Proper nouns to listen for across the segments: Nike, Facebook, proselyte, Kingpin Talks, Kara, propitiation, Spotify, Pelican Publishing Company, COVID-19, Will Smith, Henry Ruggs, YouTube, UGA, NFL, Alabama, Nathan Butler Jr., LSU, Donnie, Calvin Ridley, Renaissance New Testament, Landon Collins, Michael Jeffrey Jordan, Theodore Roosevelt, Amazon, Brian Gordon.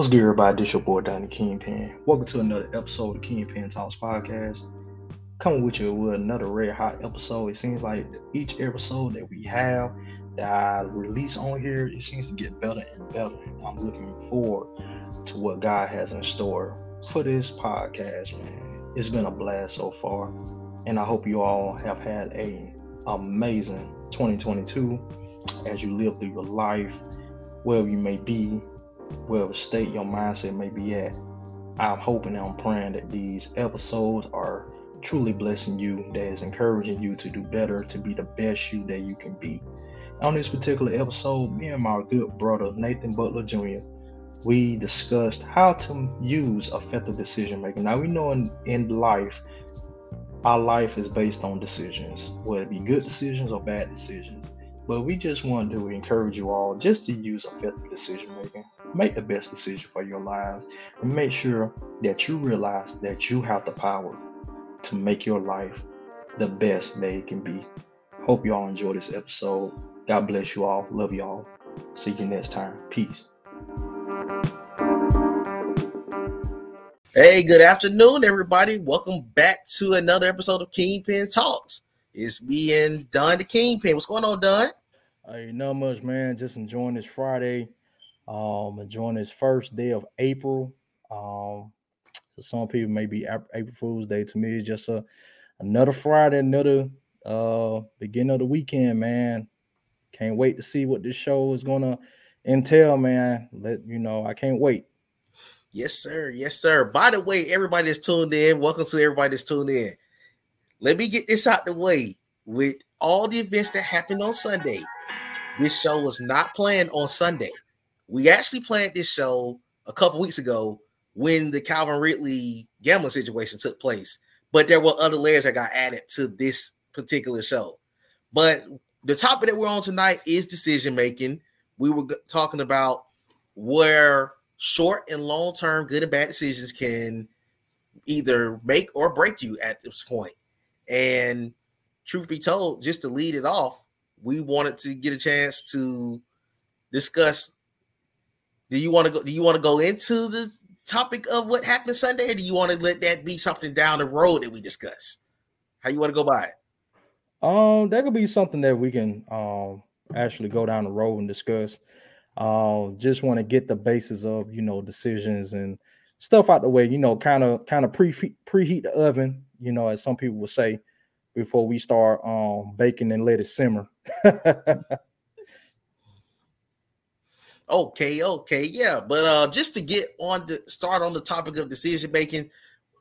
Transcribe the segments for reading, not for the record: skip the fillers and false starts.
What's good, everybody? This your boy Donnie Kingpin. Welcome to another episode of Kingpin Talks podcast. Coming with you with another red hot episode. It seems like each episode that we have that I release on here, it seems to get better and better. I'm looking forward to what God has in store for this podcast, man. It's been a blast so far, and I hope you all have had an amazing 2022 as you live through your life, wherever you may be. Whatever state your mindset may be at, I'm hoping and I'm praying that these episodes are truly blessing you, that is encouraging you to do better, to be the best you that you can be. On this particular episode, me and my good brother, Nathan Butler Jr., we discussed how to use effective decision making. Now, we know in life, our life is based on decisions, whether it be good decisions or bad decisions. But we just want to encourage you all just to use effective decision making. Make the best decision for your lives and make sure that you realize that you have the power to make your life the best that it can be. Hope y'all enjoy this episode. God bless you all. Love y'all. See you next time. Peace. Hey, good afternoon, everybody. Welcome back to another episode of Kingpin Talks. It's me and Don the Kingpin. What's going on, Don? Hey, not much, man. Just enjoying this Friday. Enjoying this first day of April. For some people, maybe April Fool's Day. To me, it's just another Friday, another beginning of the weekend, man. Can't wait to see what this show is gonna entail, man. I can't wait. Yes, sir. Yes, sir. By the way, everybody that's tuned in, welcome to everybody that's tuned in. Let me get this out the way. With all the events that happened on Sunday, this show was not planned on Sunday. We actually planned this show a couple weeks ago when the Calvin Ridley gambling situation took place, but there were other layers that got added to this particular show. But the topic that we're on tonight is decision making. We were talking about where short and long-term good and bad decisions can either make or break you at this point. And truth be told, just to lead it off, we wanted to get a chance to discuss. Do you want to go into the topic of what happened Sunday, or do you want to let that be something down the road that we discuss? How you want to go by it? That could be something that we can actually go down the road and discuss. Just want to get the basis of decisions and stuff out the way. Kind of preheat the oven. As some people will say, before we start baking and let it simmer. Okay, yeah. But just to get on the start on the topic of decision making,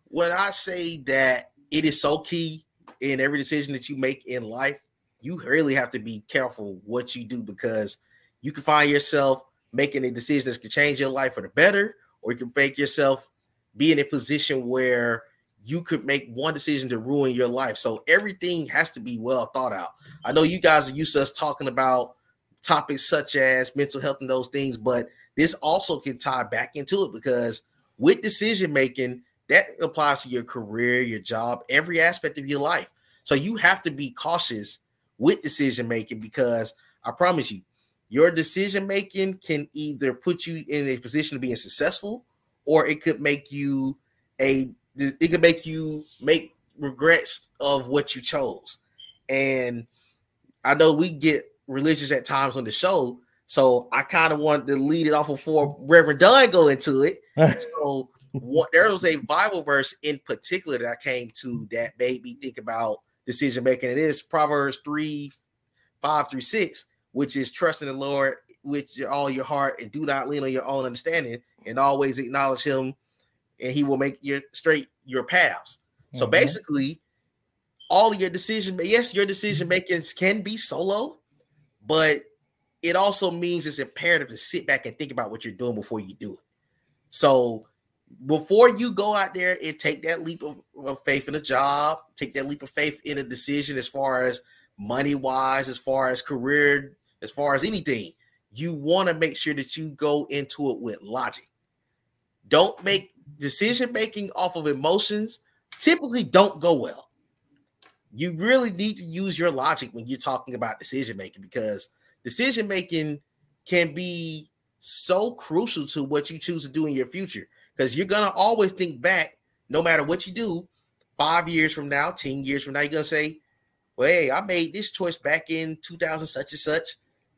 when I say that it is so key in every decision that you make in life, you really have to be careful what you do, because you can find yourself making a decision that can change your life for the better, or you can make yourself be in a position where you could make one decision to ruin your life. So everything has to be well thought out. I know you guys are used to us talking about topics such as mental health and those things, but this also can tie back into it, because with decision making, that applies to your career, your job, every aspect of your life. So you have to be cautious with decision making, because I promise you, your decision making can either put you in a position of being successful, or it could make you make regrets of what you chose. And I know we get religious at times on the show, so I kind of wanted to lead it off before Reverend Dunn go into it. So there was a Bible verse in particular that I came to that made me think about decision making. It is Proverbs 3:5-6, which is trust in the Lord with all your heart and do not lean on your own understanding, and always acknowledge him, and he will make your paths. Mm-hmm. So basically, all of your decision, yes, your decision makings can be solo, but it also means it's imperative to sit back and think about what you're doing before you do it. So before you go out there and take that leap of faith in a job, take that leap of faith in a decision as far as money-wise, as far as career, as far as anything, you want to make sure that you go into it with logic. Don't make decision-making off of emotions. Typically don't go well. You really need to use your logic when you're talking about decision-making, because decision-making can be so crucial to what you choose to do in your future, because you're going to always think back, no matter what you do, 5 years from now, 10 years from now, you're going to say, well, hey, I made this choice back in 2000 such and such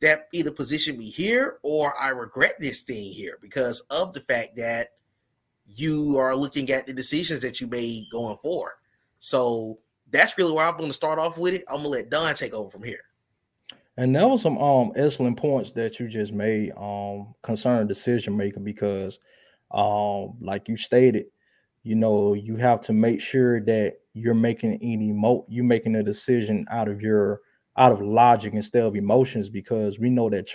that either positioned me here or I regret this thing here because of the fact that you are looking at the decisions that you made going forward. So that's really where I'm going to start off with it. I'm going to let Don take over from here. And that was some excellent points that you just made concerning decision making, because like you stated, you know, you have to make sure that you're making you're making a decision out of logic instead of emotions, because we know that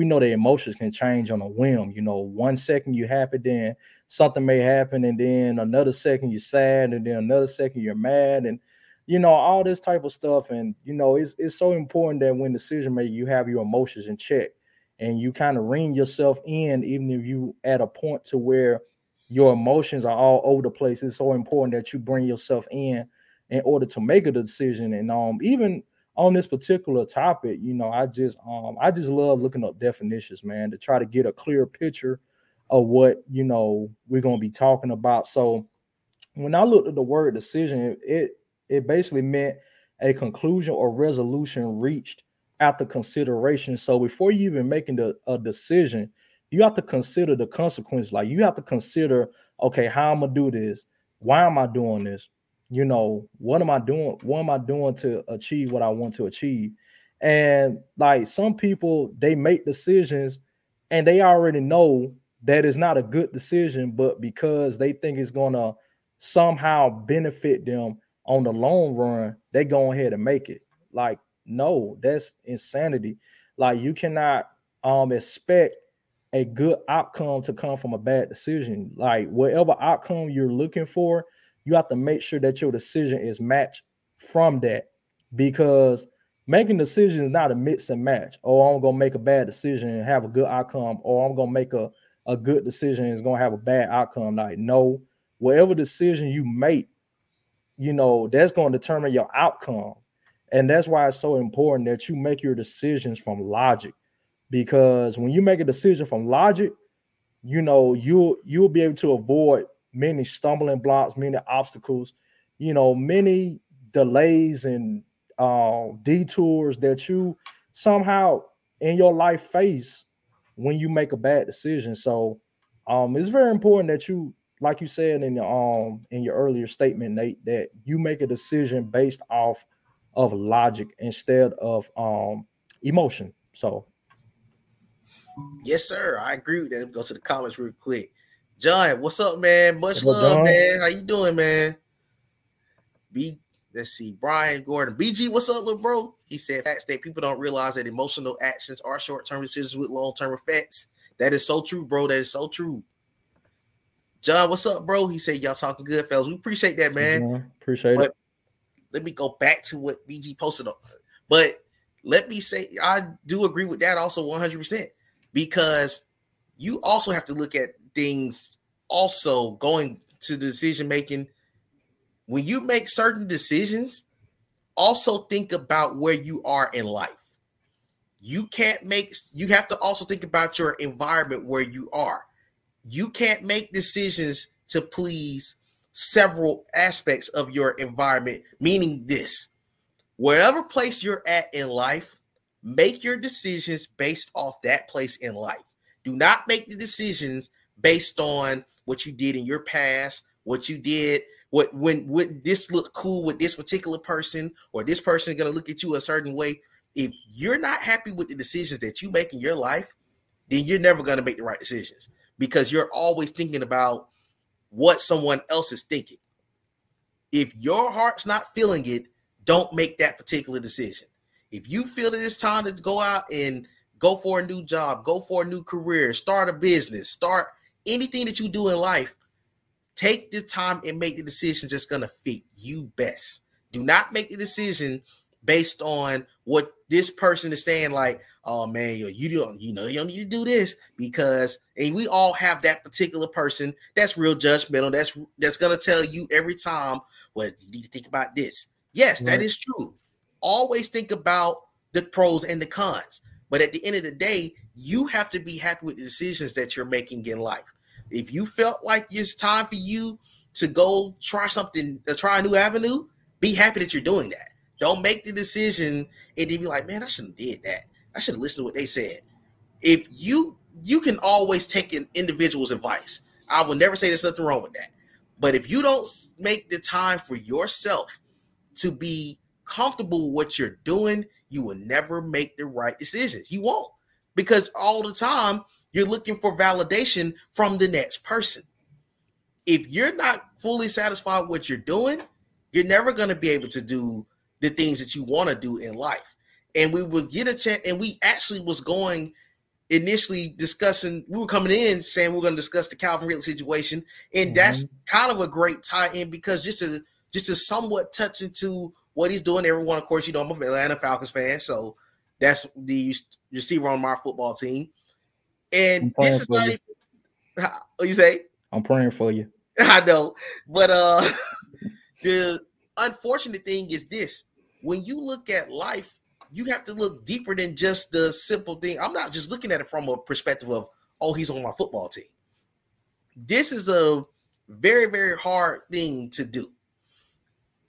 emotions can change on a whim. You know, 1 second you're happy, then something may happen, and then another second you're sad, and then another second you're mad, and you know, all this type of stuff. And you know, it's so important that when decision making, you have your emotions in check and you kind of rein yourself in, even if you at a point to where your emotions are all over the place. It's so important that you bring yourself in order to make a decision. And even on this particular topic, you know, I just love looking up definitions, man, to try to get a clear picture of what, you know, we're going to be talking about. So when I looked at the word decision, it basically meant a conclusion or resolution reached after consideration. So before you even making a decision, you have to consider the consequence. Like, you have to consider, okay, how I'm going to do this? Why am I doing this? You know, what am I doing? What am I doing to achieve what I want to achieve? And like, some people, they make decisions and they already know that it's not a good decision, but because they think it's going to somehow benefit them on the long run, they go ahead and make it. Like, no, that's insanity. Like, you cannot expect a good outcome to come from a bad decision. Like, whatever outcome you're looking for, you have to make sure that your decision is matched from that, because making decisions is not a mix and match. Oh, I'm going to make a bad decision and have a good outcome, or I'm going to make a good decision and it's going to have a bad outcome. Like, no, whatever decision you make, you know, that's going to determine your outcome. And that's why it's so important that you make your decisions from logic, because when you make a decision from logic, you know, you'll be able to avoid many stumbling blocks, many obstacles, you know, many delays and detours that you somehow in your life face when you make a bad decision. So it's very important that you, like you said in your earlier statement, Nate, that you make a decision based off of logic instead of emotion. So. Yes, sir. I agree with that. Go to the comments real quick. John, what's up, man? Much love, John, man. How you doing, man? Let's see. Brian Gordon. BG, what's up, little bro? He said, facts that people don't realize that emotional actions are short-term decisions with long-term effects. That is so true, bro. That is so true. John, what's up, bro? He said, y'all talking good, fellas. We appreciate that, man. Yeah, appreciate it. Let me go back to what BG posted on. But let me say, I do agree with that also 100%, because you also have to look at things also going to decision making. When you make certain decisions, also think about where you are in life. You have to also think about your environment where you are. You can't make decisions to please several aspects of your environment, meaning this. Wherever place you're at in life, make your decisions based off that place in life. Do not make the decisions based on what you did in your past, what you did, when this looked cool with this particular person, or this person is going to look at you a certain way. If you're not happy with the decisions that you make in your life, then you're never going to make the right decisions, because you're always thinking about what someone else is thinking. If your heart's not feeling it, don't make that particular decision. If you feel that it's time to go out and go for a new job, go for a new career, start a business, start anything that you do in life, take the time and make the decision that's going to fit you best. Do not make the decision based on what this person is saying, like, oh man, you don't need to do this, because, and we all have that particular person that's real judgmental, that's going to tell you every time, well, you need to think about this. Yes, right. That is true. Always think about the pros and the cons. But at the end of the day, you have to be happy with the decisions that you're making in life. If you felt like it's time for you to go try something, try a new avenue, be happy that you're doing that. Don't make the decision and then be like, man, I shouldn't have did that. I should have listened to what they said. If you can always take an individual's advice. I will never say there's nothing wrong with that. But if you don't make the time for yourself to be comfortable with what you're doing, you will never make the right decisions. You won't, because all the time you're looking for validation from the next person. If you're not fully satisfied with what you're doing, you're never going to be able to do the things that you want to do in life. And we will get a chance, and we actually was going initially discussing, we were coming in saying we're going to discuss the Calvin Ridley situation. And that's kind of a great tie-in, because just to somewhat touch into what he's doing, everyone, of course, you know, I'm an Atlanta Falcons fan, so that's the receiver on my football team. And this is not even, what you say? I'm praying for you. I know. But the unfortunate thing is this. When you look at life, you have to look deeper than just the simple thing. I'm not just looking at it from a perspective of, oh, he's on my football team. This is a very, very hard thing to do.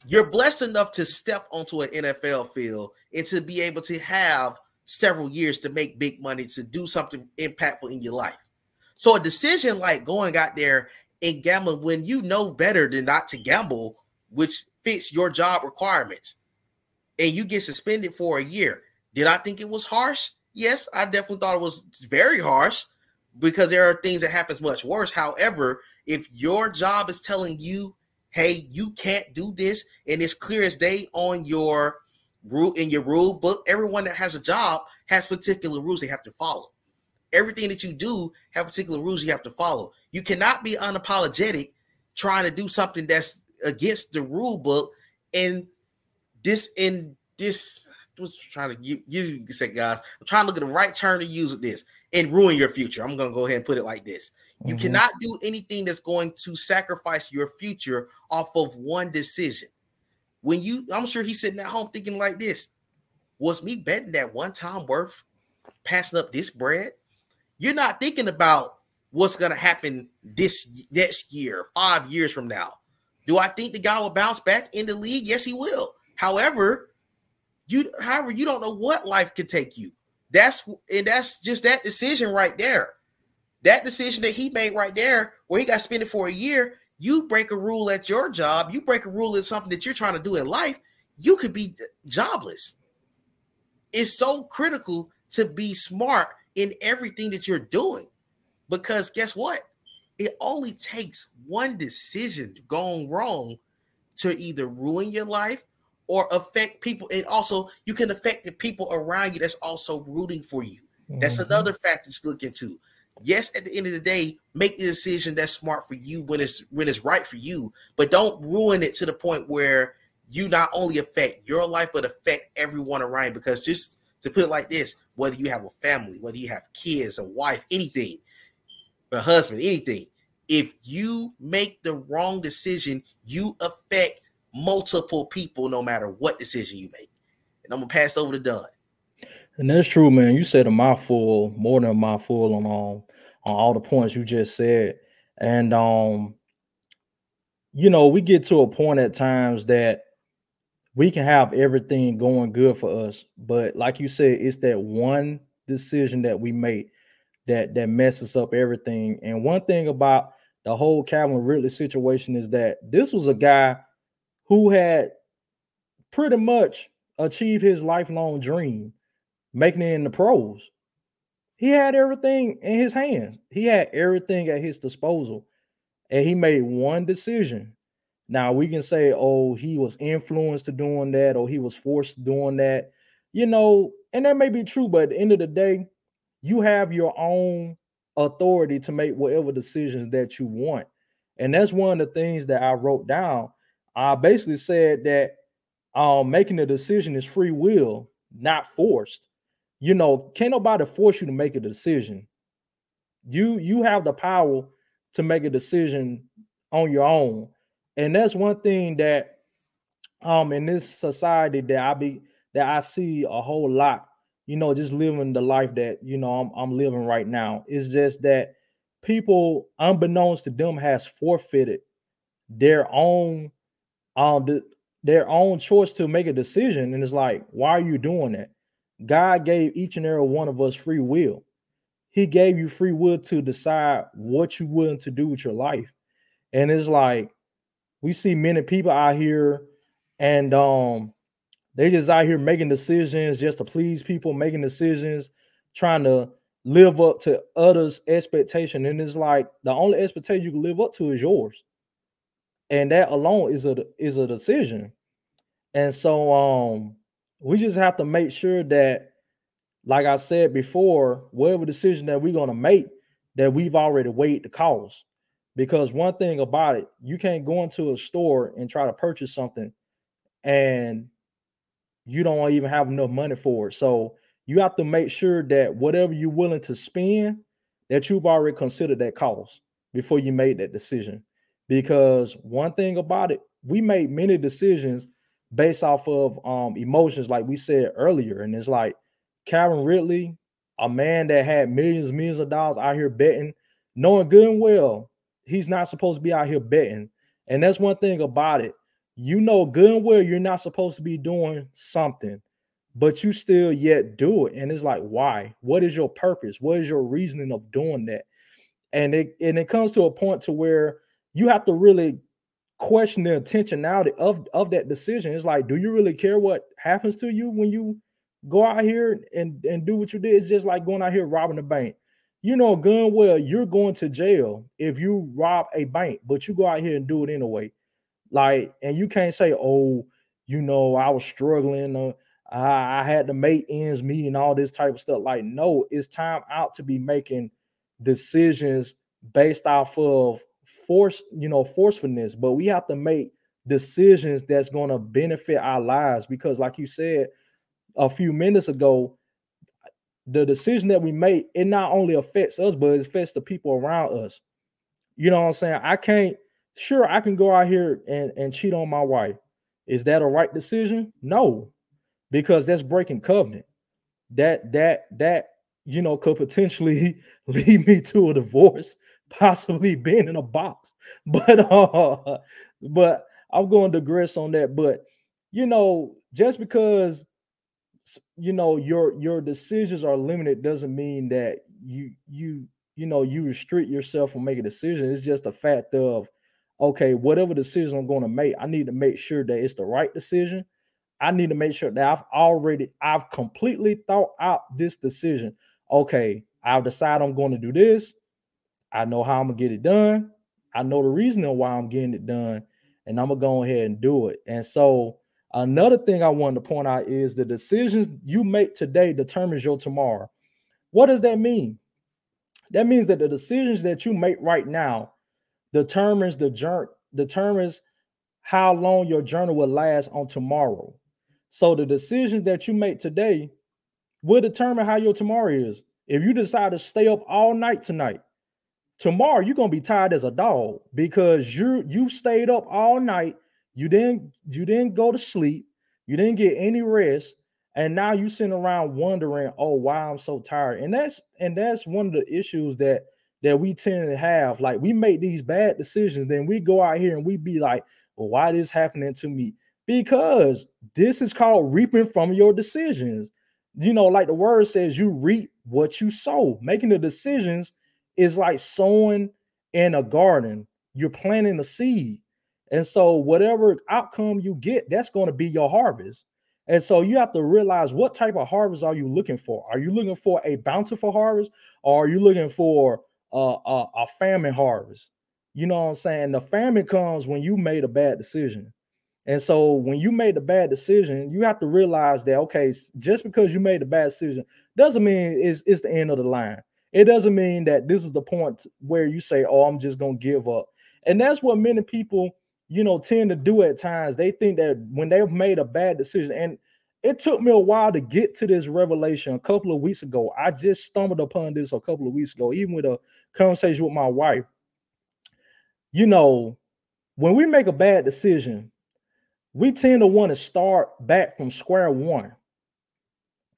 You're blessed enough to step onto an NFL field and to be able to have several years to make big money, to do something impactful in your life. So a decision like going out there and gambling when you know better than not to gamble, which fits your job requirements, and you get suspended for a year. Did I think it was harsh? Yes, I definitely thought it was very harsh, because there are things that happens much worse. However, if your job is telling you, hey, you can't do this, and it's clear as day on your rule, in your rule book, everyone that has a job has particular rules they have to follow. Everything that you do have particular rules you have to follow. You cannot be unapologetic trying to do something that's against the rule book. And this was trying to you say, guys, I'm trying to look at the right term to use with this, and ruin your future. I'm gonna go ahead and put it like this. You cannot do anything that's going to sacrifice your future off of one decision. When you, I'm sure he's sitting at home thinking like this, was me betting that one time worth passing up this bread? You're not thinking about what's going to happen this next year, 5 years from now. Do I think the guy will bounce back in the league? Yes, he will. However, you don't know what life can take you. That's just that decision right there. That decision that he made right there, where he got suspended for a year, you break a rule at your job, you break a rule in something that you're trying to do in life, you could be jobless. It's so critical to be smart in everything that you're doing, because guess what? It only takes one decision going wrong to either ruin your life or affect people. And also, you can affect the people around you that's also rooting for you. That's another factor to look into. Yes, at the end of the day, make the decision that's smart for you when it's right for you, but don't ruin it to the point where you not only affect your life, but affect everyone around you. Because just to put it like this, whether you have a family, whether you have kids, a wife, anything, a husband, anything, if you make the wrong decision, you affect multiple people no matter what decision you make. And I'm going to pass it over to Don. And that's true, man. You said a mouthful, more than a mouthful on all the points you just said. And, you know, we get to a point at times that we can have everything going good for us. But like you said, it's that one decision that we make that messes up everything. And one thing about the whole Calvin Ridley situation is that this was a guy who had pretty much achieved his lifelong dream, making it in the pros. He had everything in his hands. He had everything at his disposal, and he made one decision. Now, we can say, oh, he was influenced to doing that, or he was forced to doing that, you know, and that may be true, but at the end of the day, you have your own authority to make whatever decisions that you want. And that's one of the things that I wrote down. I basically said that making a decision is free will, not forced. You know, can't nobody force you to make a decision. You have the power to make a decision on your own. And that's one thing that in this society that I see a whole lot you know, just living the life that, you know, I'm living right now. It's just that people, unbeknownst to them, has forfeited their own choice to make a decision. And it's like, why are you doing that? God gave each and every one of us free will. He gave you free will to decide what you're willing to do with your life. And it's like, we see many people out here and they just out here making decisions just to please people, making decisions, trying to live up to others' expectation. And it's like, the only expectation you can live up to is yours. And that alone is a decision. And so we just have to make sure that, like I said before, whatever decision that we're going to make, that we've already weighed the cost. Because one thing about it, you can't go into a store and try to purchase something and you don't even have enough money for it. So you have to make sure that whatever you're willing to spend, that you've already considered that cost before you made that decision. Because one thing about it, we made many decisions based off of emotions, like we said earlier. And it's like Calvin Ridley, a man that had millions of dollars out here betting, knowing good and well he's not supposed to be out here betting. And that's one thing about it. You know good and well you're not supposed to be doing something, but you still yet do it. And it's like, why? What is your purpose? What is your reasoning of doing that? And it comes to a point to where you have to really question the intentionality of that decision. It's like, do you really care what happens to you when you go out here and do what you did? It's just like going out here robbing a bank. You know good and well you're going to jail if you rob a bank, but you go out here and do it anyway. Like, and you can't say, oh, you know, I was struggling. I had to make ends meet and all this type of stuff. Like, no, it's time out to be making decisions based off of forcefulness. But we have to make decisions that's going to benefit our lives, because like you said a few minutes ago, the decision that we make, it not only affects us, but it affects the people around us. You know what I'm saying? I can go out here and cheat on my wife. Is that a right decision? No, because that's breaking covenant. That you know, could potentially lead me to a divorce, possibly being in a box. But I'm going to digress on that. But, you know, just because, you know, your decisions are limited doesn't mean that you restrict yourself from making decisions. It's just a fact of, okay, whatever decision I'm going to make, I need to make sure that it's the right decision. I need to make sure that I've completely thought out this decision. Okay, I've decided I'm going to do this. I know how I'm going to get it done. I know the reason why I'm getting it done, and I'm going to go ahead and do it. And so another thing I wanted to point out is the decisions you make today determines your tomorrow. What does that mean? That means that the decisions that you make right now determines how long your journey will last on tomorrow. So the decisions that you make today will determine how your tomorrow is. If you decide to stay up all night tonight, tomorrow you're going to be tired as a dog, because you've stayed up all night. You didn't go to sleep. You didn't get any rest. And now you're sitting around wondering, oh, why I'm so tired. And that's one of the issues that we tend to have. Like, we make these bad decisions, then we go out here and we be like, well, why is this happening to me? Because this is called reaping from your decisions. You know, like the word says, you reap what you sow. Making the decisions is like sowing in a garden. You're planting a seed. And so whatever outcome you get, that's going to be your harvest. And so you have to realize, what type of harvest are you looking for? Are you looking for a bountiful harvest, or are you looking for a famine harvest? You know what I'm saying? The famine comes when you made a bad decision. And so when you made a bad decision, you have to realize that, okay, just because you made a bad decision doesn't mean it's the end of the line. It doesn't mean that this is the point where you say, oh, I'm just going to give up. And that's what many people, you know, tend to do at times. They think that when they've made a bad decision, and it took me a while to get to this revelation a couple of weeks ago. I just stumbled upon this a couple of weeks ago, even with a conversation with my wife. You know, when we make a bad decision, we tend to want to start back from square one.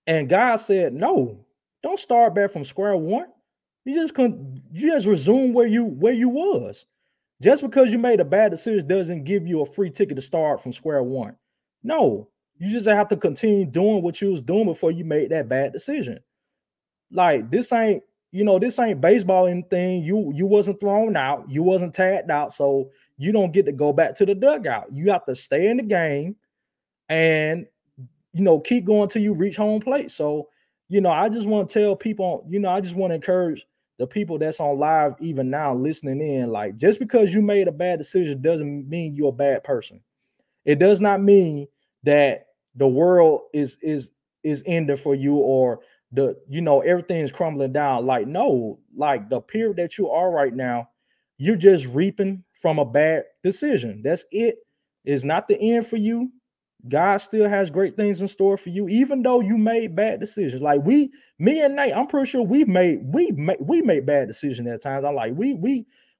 And God said, no, don't start back from square one. You just resume where you was. Just because you made a bad decision doesn't give you a free ticket to start from square one. No, you just have to continue doing what you was doing before you made that bad decision. Like, this ain't baseball or anything. You wasn't thrown out. You wasn't tagged out. So you don't get to go back to the dugout. You have to stay in the game and, keep going till you reach home plate. So, I just want to tell people, I just want to encourage the people that's on live even now listening in, like, just because you made a bad decision doesn't mean you're a bad person. It does not mean that the world is ending for you or everything's crumbling down. Like, no, like the period that you are right now, you're just reaping from a bad decision. That's it. It's not the end for you. God still has great things in store for you, even though you made bad decisions. Like me and Nate, I'm pretty sure we made bad decisions at times. I'm like,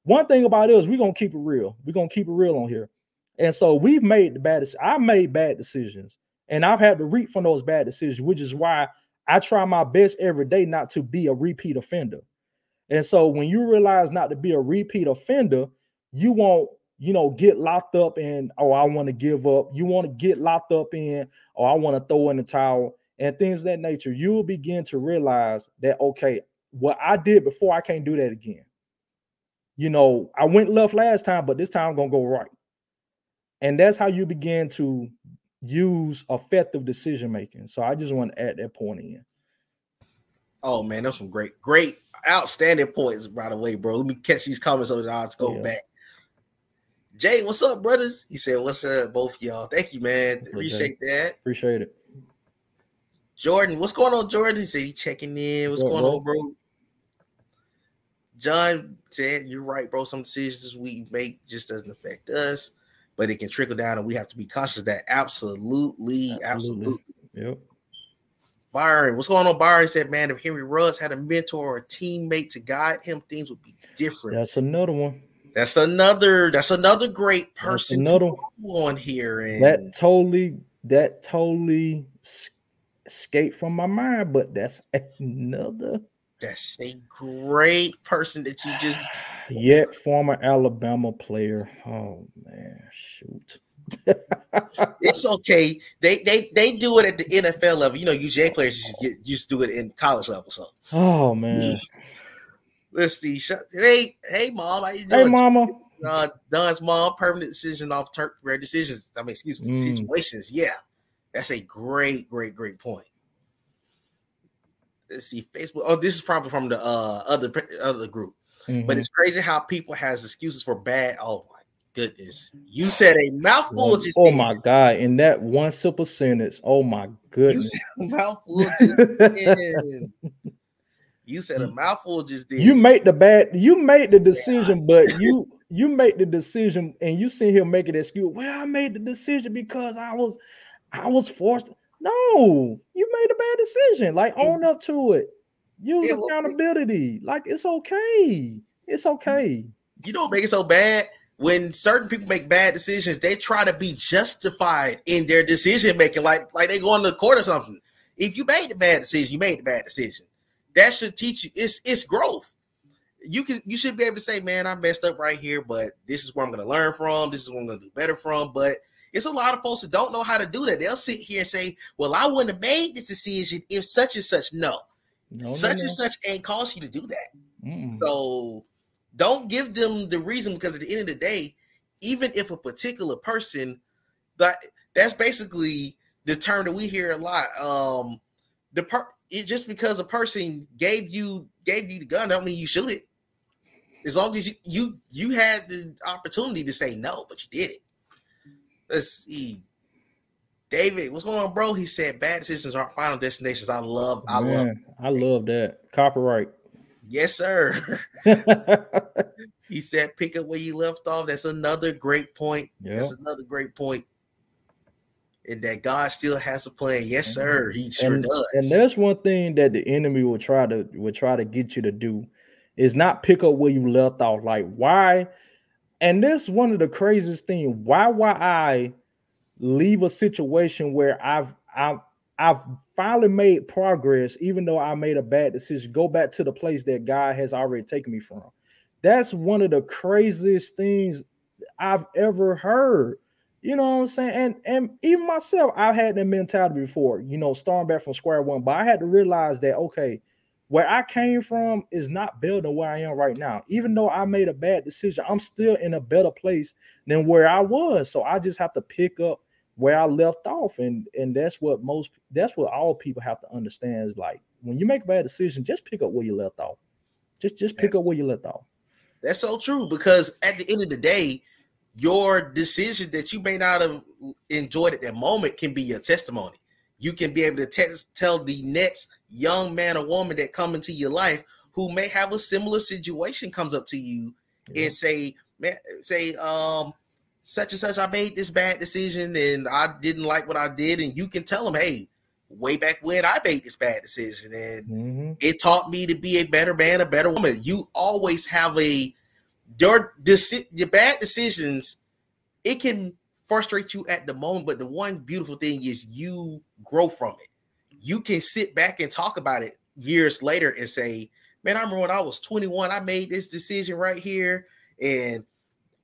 one thing about us, we're going to keep it real. We're going to keep it real on here. And so we've made the bad decisions. I made bad decisions and I've had to reap from those bad decisions, which is why I try my best every day not to be a repeat offender. And so when you realize not to be a repeat offender, you won't, get locked up in, oh, I want to give up. You want to get locked up in, oh, I want to throw in the towel and things of that nature. You will begin to realize that, okay, what I did before, I can't do that again. I went left last time, but this time I'm going to go right. And that's how you begin to use effective decision-making. So I just want to add that point in. Oh, man, that's some great, great, outstanding points, by the way, bro. Let me catch these comments so that I'll just go back. Jay, what's up, brothers? He said, what's up, both y'all? Thank you, man. Appreciate that. Appreciate it. Jordan, what's going on, Jordan? He said, he checking in. What's going on, bro? John said, you're right, bro. Some decisions we make just doesn't affect us, but it can trickle down, and we have to be cautious of that. Absolutely. Yep. Byron, what's going on? Byron said, man, if Henry Ruggs had a mentor or a teammate to guide him, things would be different. That's another one. That's another great person on here. And that totally escaped from my mind, but that's a great person that you just yet former Alabama player. Oh man, shoot. It's okay. They do it at the NFL level. UGA players just do it in college level. So oh man. Yeah. Let's see. Hey, mom. How you doing? Hey, mama. Don's mom, permanent decision off turf, rare decisions. I mean, excuse me, situations. Yeah. That's a great, great, great point. Let's see. Facebook. Oh, this is probably from the other group. Mm-hmm. But it's crazy how people has excuses for bad. Oh, my goodness. You said a mouthful. Oh, my God. In that one simple sentence. Oh, my goodness. You said a mouthful. You said a mouthful just did. You made the decision, but you make the decision and you sit here making an excuse. Well, I made the decision because I was forced. No, you made a bad decision. Like, own up to it. Use accountability. Like, it's okay. It's okay. You don't make it so bad. When certain people make bad decisions, they try to be justified in their decision making, like they go in the court or something. If you made the bad decision, you made the bad decision. That should teach you. It's growth. You should be able to say, man, I messed up right here, but this is where I'm going to learn from. This is what I'm going to do better from. But it's a lot of folks that don't know how to do that. They'll sit here and say, well, I wouldn't have made this decision if such and such. No, such and such ain't cost you to do that. Mm-mm. So don't give them the reason, because at the end of the day, even if a particular person, that's basically the term that we hear a lot. It's just because a person gave you the gun, don't mean you shoot it. As long as you had the opportunity to say no, but you did it. Let's see. David, what's going on, bro? He said bad decisions aren't final destinations. I love that. Copyright. Yes, sir. He said pick up where you left off. That's another great point. Yep. That's another great point. And that God still has a plan. Yes, sir. He sure does. And that's one thing that the enemy will try to get you to do, is not pick up where you left off. Like, why? And this is one of the craziest things. Why I leave a situation where I've I've finally made progress, even though I made a bad decision, go back to the place that God has already taken me from. That's one of the craziest things I've ever heard. You know what I'm saying? And even myself, I've had that mentality before, you know, starting back from square one. But I had to realize that, okay, where I came from is not better than where I am right now. Even though I made a bad decision, I'm still in a better place than where I was. So I just have to pick up where I left off. And that's what all people have to understand is, like, when you make a bad decision, just pick up where you left off. Just pick up where you left off. That's so true, because at the end of the day, your decision that you may not have enjoyed at that moment can be your testimony. You can be able to tell the next young man or woman that come into your life who may have a similar situation comes up to you and say, man, such and such, I made this bad decision and I didn't like what I did. And you can tell them, hey, way back when I made this bad decision and it taught me to be a better man, a better woman. You always have your bad decisions. It can frustrate you at the moment, but the one beautiful thing is you grow from it. You can sit back and talk about it years later and say, man, I remember when I was 21, I made this decision right here. And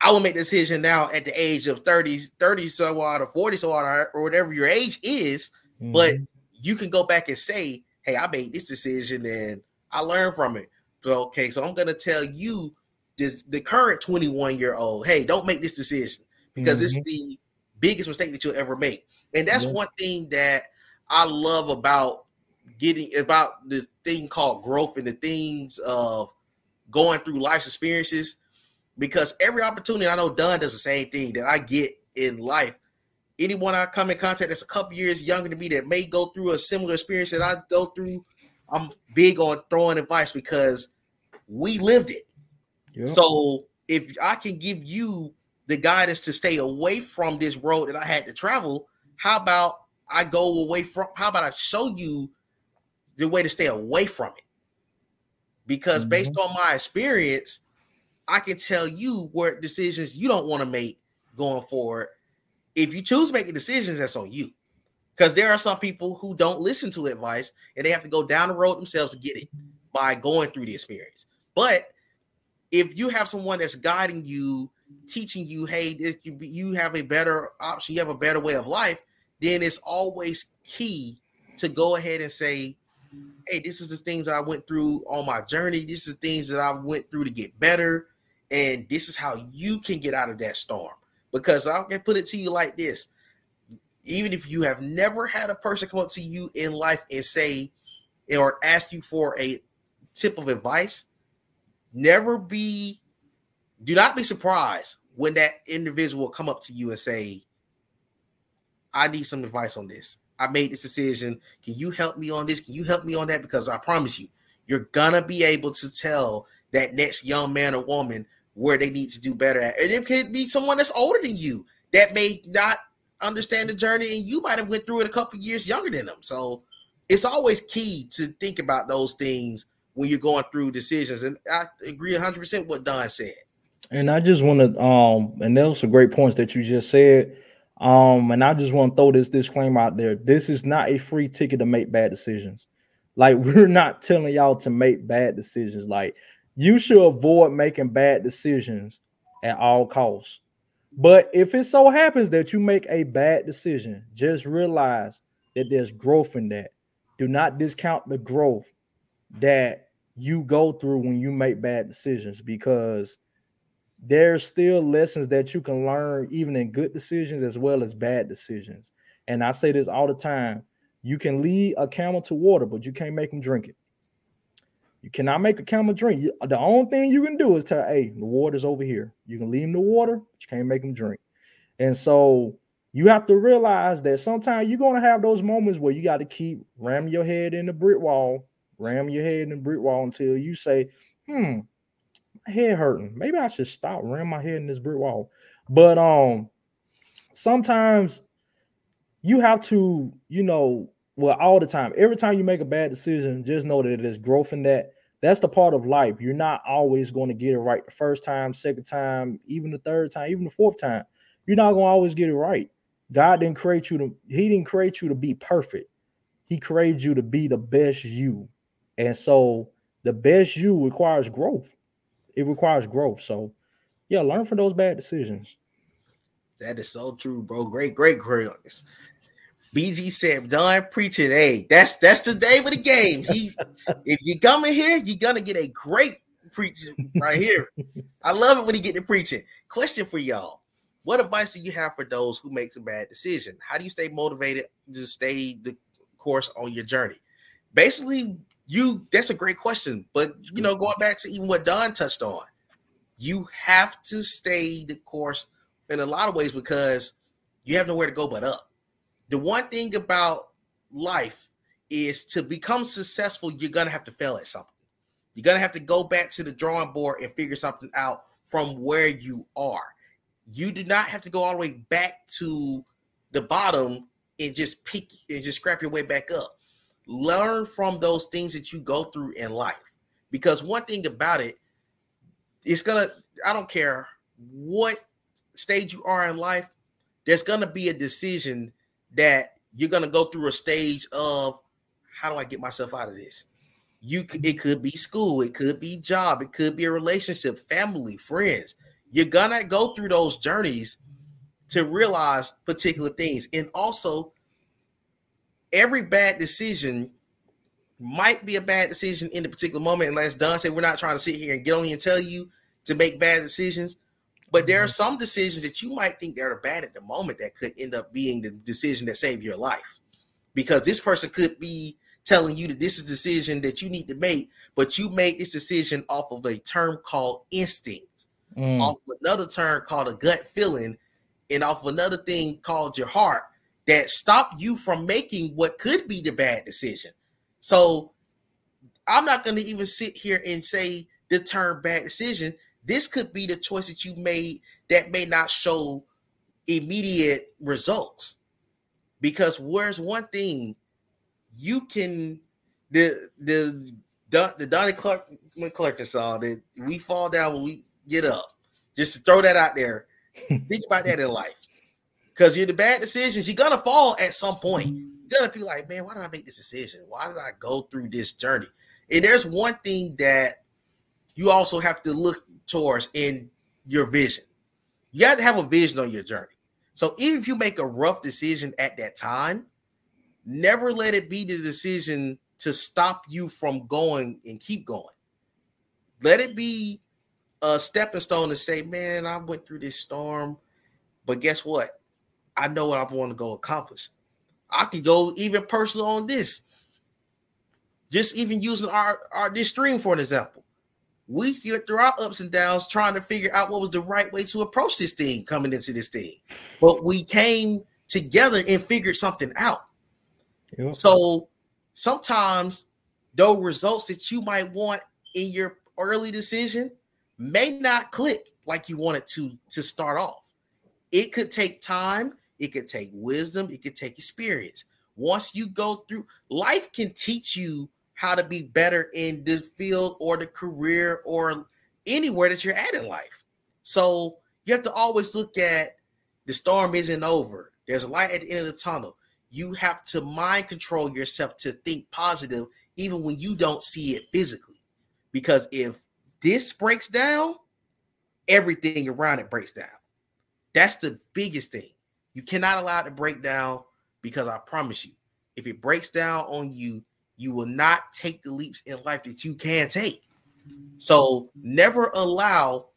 I will make a decision now at the age of 30 so on or 40 so on or whatever your age is. Mm-hmm. But you can go back and say, hey, I made this decision and I learned from it. So, okay, so I'm going to tell you, the current 21-year-old, hey, don't make this decision because it's the biggest mistake that you'll ever make. And that's one thing that I love about the thing called growth and the things of going through life's experiences, because every opportunity, I know Don does the same thing that I get in life. Anyone I come in contact that's a couple years younger than me that may go through a similar experience that I go through, I'm big on throwing advice because we lived it. Yep. So if I can give you the guidance to stay away from this road that I had to travel, how about I show you the way to stay away from it? Because based on my experience, I can tell you what decisions you don't want to make going forward. If you choose making decisions, that's on you. Because there are some people who don't listen to advice and they have to go down the road themselves to get it by going through the experience. But if you have someone that's guiding you, teaching you, hey, you have a better option, you have a better way of life, then it's always key to go ahead and say, hey, this is the things I went through on my journey. This is the things that I went through to get better. And this is how you can get out of that storm. Because I can put it to you like this. Even if you have never had a person come up to you in life and say or ask you for a tip of advice, do not be surprised when that individual come up to you and say, I need some advice on this. I made this decision. Can you help me on this? Can you help me on that? Because I promise you, you're going to be able to tell that next young man or woman where they need to do better at. And it could be someone that's older than you that may not understand the journey, and you might have went through it a couple years younger than them. So it's always key to think about those things when you're going through decisions. And I agree 100% what Don said. And I just want to, and those are great points that you just said. And I just want to throw this disclaimer out there. This is not a free ticket to make bad decisions. Like, we're not telling y'all to make bad decisions. Like, you should avoid making bad decisions at all costs. But if it so happens that you make a bad decision, just realize that there's growth in that. Do not discount the growth that you go through when you make bad decisions, because there's still lessons that you can learn even in good decisions as well as bad decisions. And I say this all the time. You can lead a camel to water, but you can't make them drink it. You cannot make a camel drink. The only thing you can do is tell, hey, the water's over here. You can lead them to water, but you can't make them drink. And so you have to realize that sometimes you're going to have those moments where you got to keep ramming your head in the brick wall, until you say, my head hurting. Maybe I should stop ramming my head in this brick wall. But sometimes you have to, all the time, every time you make a bad decision, just know that there's growth in that. That's the part of life. You're not always going to get it right the first time, second time, even the third time, even the fourth time. You're not going to always get it right. God didn't create you to be perfect. He created you to be the best you. And so the best you requires growth. It requires growth. So, yeah, learn from those bad decisions. That is so true, bro. Great critics. BG said, "Don preaching." Hey, that's the name of the game. He, if you come in here, you're gonna get a great preaching right here. I love it when he get to preaching. Question for y'all: what advice do you have for those who make a bad decision? How do you stay motivated to stay the course on your journey? Basically, that's a great question. But you know, going back to even what Don touched on, you have to stay the course in a lot of ways because you have nowhere to go but up. The one thing about life is to become successful, you're going to have to fail at something. You're going to have to go back to the drawing board and figure something out from where you are. You do not have to go all the way back to the bottom and just pick and just scrap your way back up. Learn from those things that you go through in life. Because one thing about it, it's going to, I don't care what stage you are in life, there's going to be a decision that you're going to go through a stage of, how do I get myself out of this? It could be school, it could be job, it could be a relationship, family, friends. You're going to go through those journeys to realize particular things. And also, every bad decision might be a bad decision in the particular moment. And as Don said, we're not trying to sit here and get on here and tell you to make bad decisions. But there are some decisions that you might think they're bad at the moment that could end up being the decision that saved your life, because this person could be telling you that this is a decision that you need to make, but you made this decision off of a term called instinct, off of another term called a gut feeling, and off of another thing called your heart that stopped you from making what could be the bad decision. So I'm not going to even sit here and say the term bad decision. This could be the choice that you made that may not show immediate results. Because where's one thing you can, the Donnie McClurkin song that we fall down when we get up, just to throw that out there. Think about that in life. Because you're the bad decisions, you're going to fall at some point. You're going to be like, man, why did I make this decision? Why did I go through this journey? And there's one thing that you also have to look towards in your vision. You have to have a vision on your journey. So even if you make a rough decision at that time, never let it be the decision to stop you from going and keep going. Let it be a stepping stone to say, man, I went through this storm, but guess what? I know what I want to go accomplish. I could go even personal on this. Just even using this stream for an example. We get through our ups and downs trying to figure out what was the right way to approach this thing coming into this thing. But we came together and figured something out. Yep. So sometimes those results that you might want in your early decision may not click like you want it to start off. It could take time. It could take wisdom. It could take experience. Once you go through, life can teach you how to be better in the field or the career or anywhere that you're at in life. So you have to always look at the storm isn't over. There's a light at the end of the tunnel. You have to mind control yourself to think positive, even when you don't see it physically. Because if this breaks down, everything around it breaks down. That's the biggest thing. You cannot allow it to break down, because I promise you, if it breaks down on you, you will not take the leaps in life that you can take. So never allow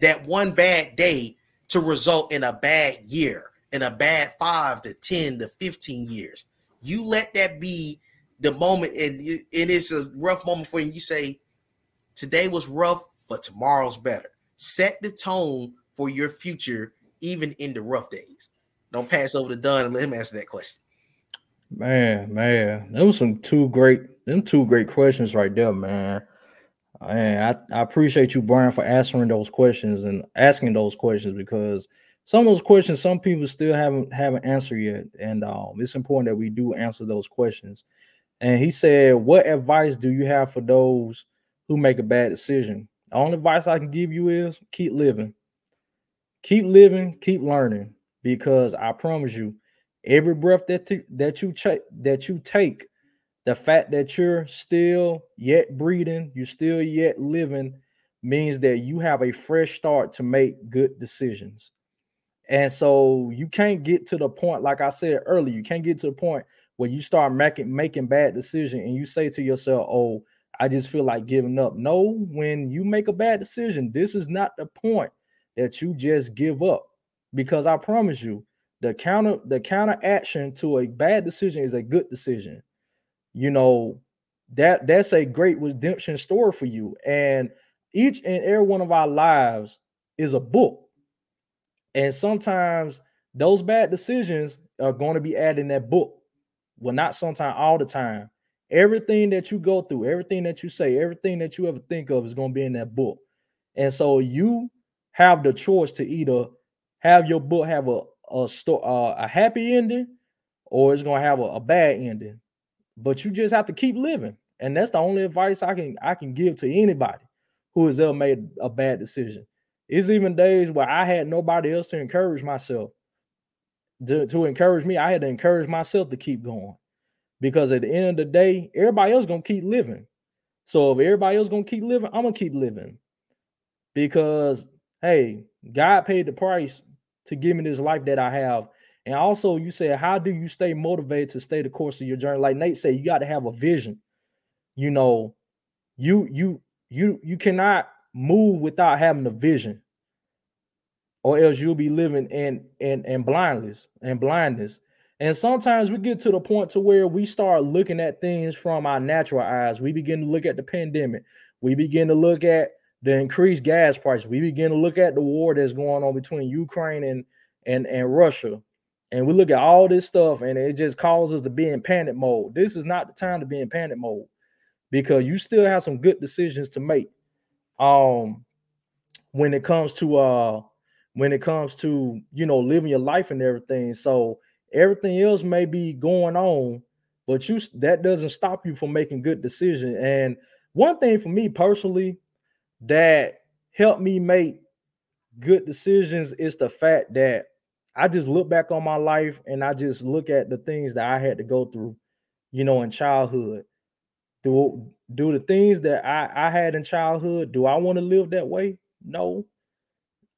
that one bad day to result in a bad year, in a bad 5 to 10 to 15 years. You let that be the moment, and it's a rough moment for you. You say, today was rough, but tomorrow's better. Set the tone for your future, even in the rough days. Don't pass over to Don and let him answer that question. Man, those some two great questions right there, man. And I appreciate you, Brian, for answering those questions and asking those questions, because some of those questions some people still haven't answered yet, and it's important that we do answer those questions. And he said, "What advice do you have for those who make a bad decision?" The only advice I can give you is keep living, keep learning, because I promise you, every breath that you take the fact that you're still yet breathing, you're still yet living, means that you have a fresh start to make good decisions. And so you can't get to the point, like I said earlier, you can't get to the point where you start making bad decisions and you say to yourself, oh, I just feel like giving up. No, when you make a bad decision, this is not the point that you just give up, because I promise you, the counter action to a bad decision is a good decision. You know, that's a great redemption story for you. And each and every one of our lives is a book. And sometimes those bad decisions are going to be added in that book. Well, not sometimes, all the time. Everything that you go through, everything that you say, everything that you ever think of is going to be in that book. And so you have the choice to either have your book have a happy ending, or it's going to have a bad ending. But you just have to keep living. And that's the only advice I can give to anybody who has ever made a bad decision. It's even days where I had nobody else to encourage myself. To encourage me, I had to encourage myself to keep going. Because at the end of the day, everybody else going to keep living. So if everybody else going to keep living, I'm going to keep living. Because, hey, God paid the price to give me this life that I have. And also, you said, how do you stay motivated to stay the course of your journey? Like Nate said, you got to have a vision. You know, you cannot move without having a vision, or else you'll be living in blindness. And sometimes we get to the point to where we start looking at things from our natural eyes. We begin to look at the pandemic. We begin to look at the increased gas price. We begin to look at the war that's going on between Ukraine and Russia. And we look at all this stuff, and it just causes us to be in panic mode. This is not the time to be in panic mode, because you still have some good decisions to make. When it comes to you know, living your life and everything. So everything else may be going on, but that doesn't stop you from making good decisions. And one thing for me personally that helped me make good decisions is the fact that I just look back on my life and I just look at the things that I had to go through, you know, in childhood. Do the things that I had in childhood, do I want to live that way? No.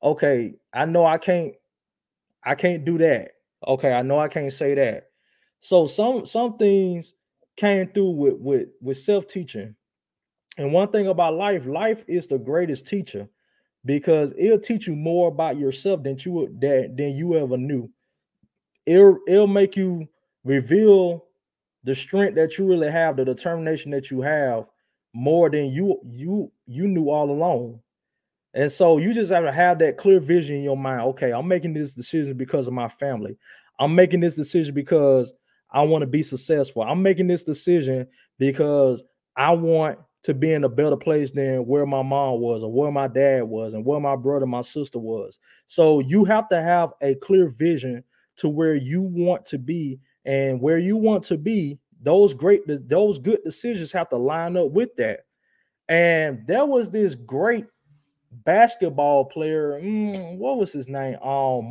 Okay, I know I can't do that. Okay, I know I can't say that. So some things came through with self-teaching. And one thing about life is the greatest teacher, because it'll teach you more about yourself than you ever knew. It'll make you reveal the strength that you really have, the determination that you have, more than you knew all along. And so you just have to have that clear vision in your mind. Okay, I'm making this decision because of my family. I'm making this decision because I want to be successful. I'm making this decision because I want to be in a better place than where my mom was, or where my dad was, and where my brother, my sister was. So you have to have a clear vision to where you want to be. And where you want to be, those good decisions have to line up with that. And there was this great basketball player, what was his name?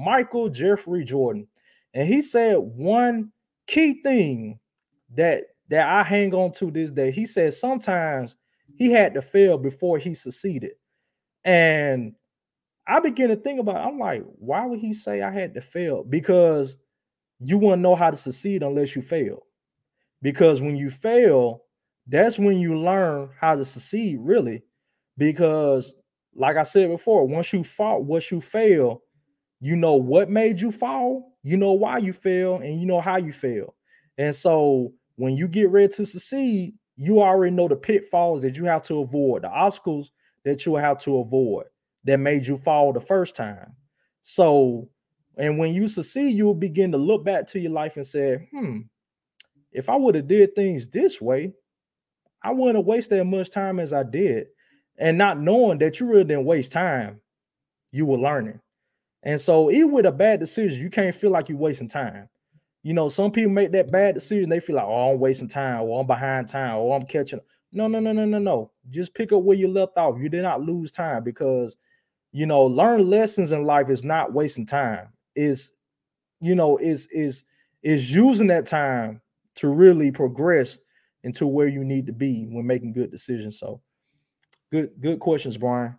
Michael Jeffrey Jordan. And he said one key thing that I hang on to this day. He said sometimes he had to fail before he succeeded. And I began to think about it. I'm like, why would he say I had to fail? Because you wouldn't know how to succeed unless you fail. Because when you fail, that's when you learn how to succeed, really. Because, like I said before, once you fail, you know what made you fall, you know why you fail, and you know how you fail. And so when you get ready to succeed, you already know the pitfalls that you have to avoid, the obstacles that you have to avoid that made you fall the first time. So, and when you succeed, you'll begin to look back to your life and say, if I would have did things this way, I wouldn't have wasted as much time as I did. And not knowing that you really didn't waste time, you were learning. And so even with a bad decision, you can't feel like you're wasting time. You know, some people make that bad decision. They feel like, oh, I'm wasting time, or I'm behind time, or I'm catching up. No. Just pick up where you left off. You did not lose time, because, you know, learn lessons in life is not wasting time. Is using that time to really progress into where you need to be when making good decisions. So good questions, Brian.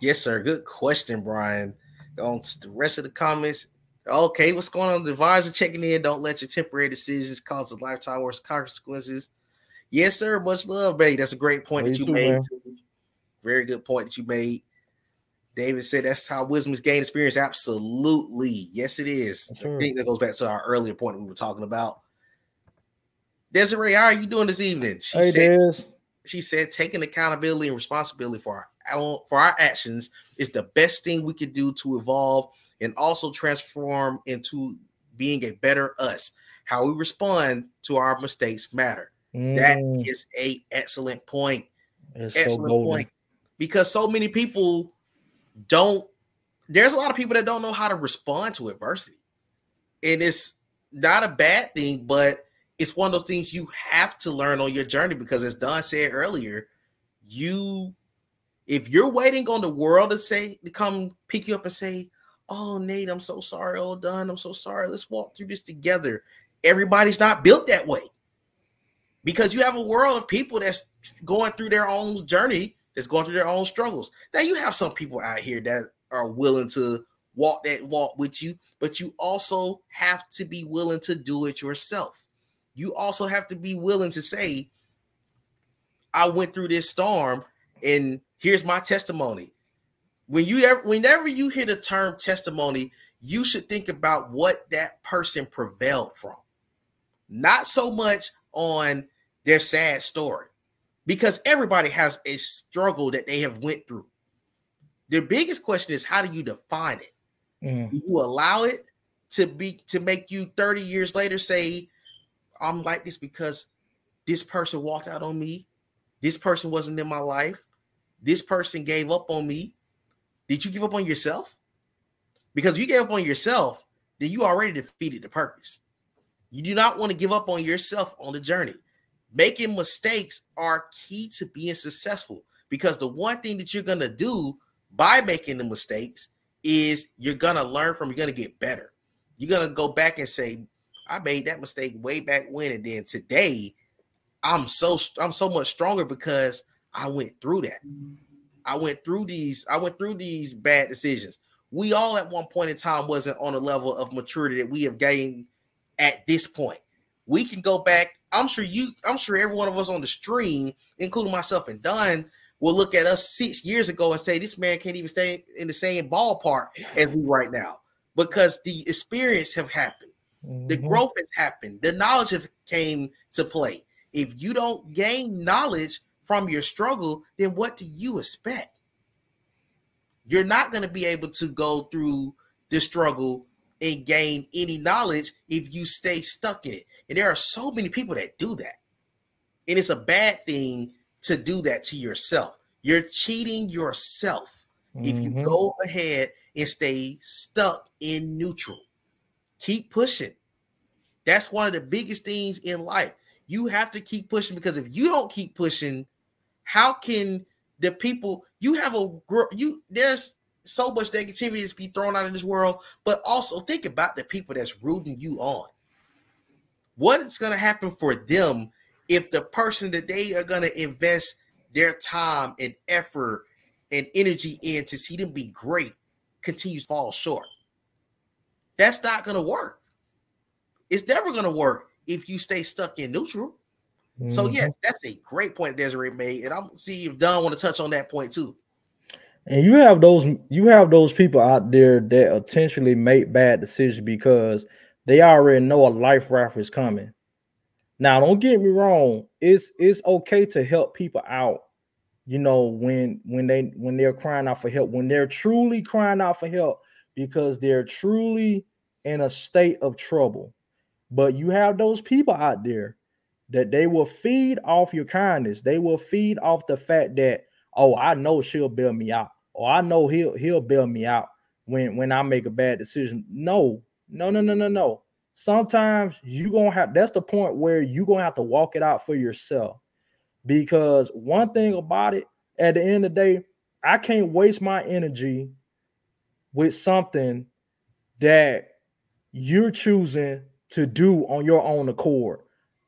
Yes, sir. Good question, Brian. On the rest of the comments. Okay, what's going on? The advisor checking in. Don't let your temporary decisions cause a lifetime worse consequences. Yes, sir. Much love, baby. That's a great point that you made. Very good point that you made. David said that's how wisdom is gained experience. Absolutely. Yes, it is. I think that goes back to our earlier point we were talking about. Desiree, how are you doing this evening? She said taking accountability and responsibility for our actions is the best thing we could do to evolve and also transform into being a better us. How we respond to our mistakes matter. That is an excellent point. Excellent point. Because so many people there's a lot of people that don't know how to respond to adversity. And it's not a bad thing, but it's one of those things you have to learn on your journey, because as Don said earlier, if you're waiting on the world to come pick you up and say, "Oh, Nate, I'm so sorry. Oh, Don, I'm so sorry. Let's walk through this together." Everybody's not built that way, because you have a world of people that's going through their own journey, that's going through their own struggles. Now, you have some people out here that are willing to walk that walk with you, but you also have to be willing to do it yourself. You also have to be willing to say, "I went through this storm, and here's my testimony." Whenever you hear the term testimony, you should think about what that person prevailed from. Not so much on their sad story, because everybody has a struggle that they have went through. The biggest question is, how do you define it? Do you allow it to make you 30 years later say, "I'm like this because this person walked out on me. This person wasn't in my life. This person gave up on me." Did you give up on yourself? Because if you gave up on yourself, then you already defeated the purpose. You do not want to give up on yourself on the journey. Making mistakes are key to being successful, because the one thing that you're going to do by making the mistakes is you're going to learn from, you're going to get better. You're going to go back and say, "I made that mistake way back when, and then today I'm so much stronger because I went through that. I went through these bad decisions." We all at one point in time wasn't on a level of maturity that we have gained at this point. We can go back. I'm sure every one of us on the stream, including myself and Don, will look at us 6 years ago and say, "This man can't even stay in the same ballpark as we right now," because the experience have happened. The growth has happened. The knowledge have came to play. If you don't gain knowledge from your struggle, then what do you expect? You're not going to be able to go through the struggle and gain any knowledge if you stay stuck in it. And there are so many people that do that. And it's a bad thing to do that to yourself. You're cheating yourself if you go ahead and stay stuck in neutral. Keep pushing. That's one of the biggest things in life. You have to keep pushing, because if you don't keep pushing, how can the people there's so much negativity that's be thrown out in this world, but also think about the people that's rooting you on. What is going to happen for them if the person that they are going to invest their time and effort and energy in to see them be great continues to fall short? That's not going to work. It's never going to work if you stay stuck in neutral. So yes, that's a great point Desiree made, and I'm see if Don want to touch on that point too. And you have those people out there that intentionally make bad decisions because they already know a life raft is coming. Now, don't get me wrong; it's okay to help people out. You know, when they're crying out for help, when they're truly crying out for help because they're truly in a state of trouble. But you have those people out there that they will feed off your kindness. They will feed off the fact that, "Oh, I know she'll bail me out," or "I know he'll bail me out when I make a bad decision." No. Sometimes that's the point where you're going to have to walk it out for yourself. Because one thing about it, at the end of the day, I can't waste my energy with something that you're choosing to do on your own accord.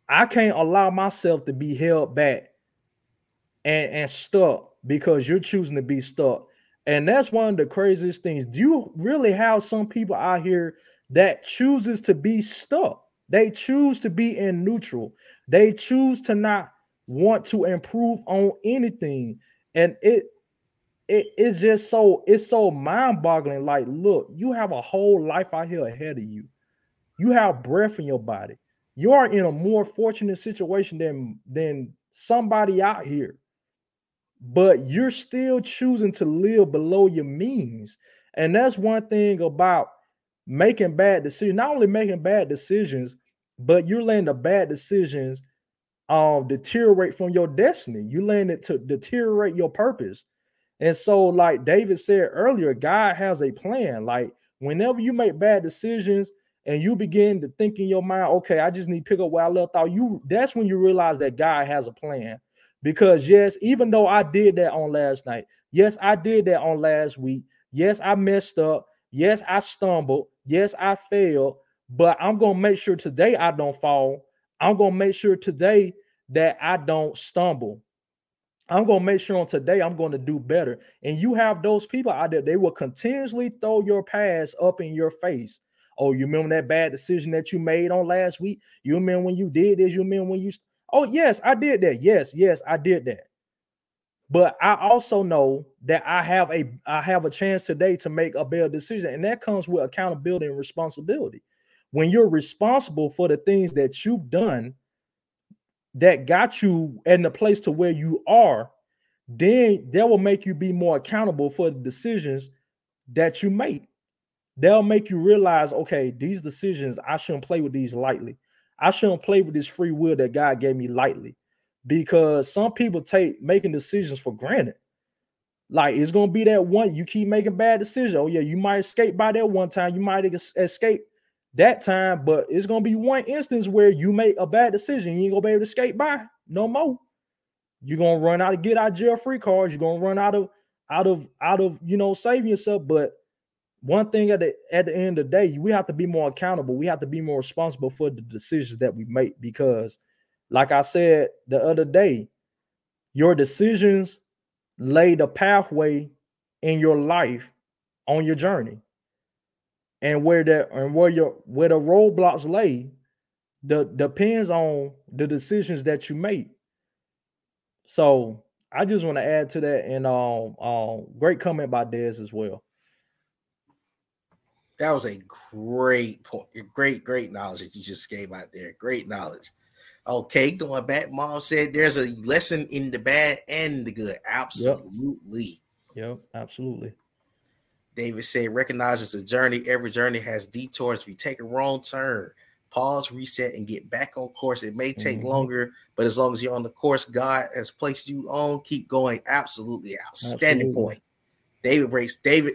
I can't allow myself to be held back and stuck because you're choosing to be stuck. And that's one of the craziest things. Do you really have some people out here that chooses to be stuck? They choose to be in neutral. They choose to not want to improve on anything. And it's just so, it's so mind-boggling. Like, look, you have a whole life out here ahead of you. You have breath in your body. You are in a more fortunate situation than somebody out here, but you're still choosing to live below your means. And that's one thing about making bad decisions. Not only making bad decisions, but you're letting the bad decisions deteriorate from your destiny. You're letting it to deteriorate your purpose. And so, like David said earlier, God has a plan. Like, whenever you make bad decisions and you begin to think in your mind, okay, I just need to pick up where I left off, that's when you realize that God has a plan. Because yes, even though I did that on last night, yes, I did that on last week, yes, I messed up, yes, I stumbled, yes, I failed, but I'm going to make sure today I don't fall. I'm going to make sure today that I don't stumble. I'm going to make sure on today I'm going to do better. And you have those people out there, they will continuously throw your past up in your face. Oh, you remember that bad decision that you made on last week? You remember when you did this? You remember when you... Oh, yes, I did that. Yes, I did that. But I also know that I have a chance today to make a better decision. And that comes with accountability and responsibility. When you're responsible for the things that you've done that got you in the place to where you are, then that will make you be more accountable for the decisions that you make. They'll make you realize, okay, these decisions, I shouldn't play with these lightly. I shouldn't play with this free will that God gave me lightly, because some people take making decisions for granted. Like, it's going to be that one, you keep making bad decisions. Oh yeah, you might escape by that one time. You might escape that time, but it's going to be one instance where you make a bad decision. You ain't going to be able to escape by no more. You're going to run out of get out of jail free cards. You're going to run out of, you know, saving yourself. But one thing at the end of the day, we have to be more accountable. We have to be more responsible for the decisions that we make, because like I said the other day, your decisions lay the pathway in your life on your journey. And where the roadblocks lay depends on the decisions that you make. So I just want to add to that, and great comment by Dez as well. That was a great point. Great knowledge that you just gave out there. Great knowledge. Okay, going back, Mom said there's a lesson in the bad and the good. Absolutely. Yep, absolutely. David said, recognize it's a journey. Every journey has detours. If you take a wrong turn, pause, reset, and get back on course. It may take longer, but as long as you're on the course God has placed you on, keep going. Absolutely. Outstanding point. David breaks. David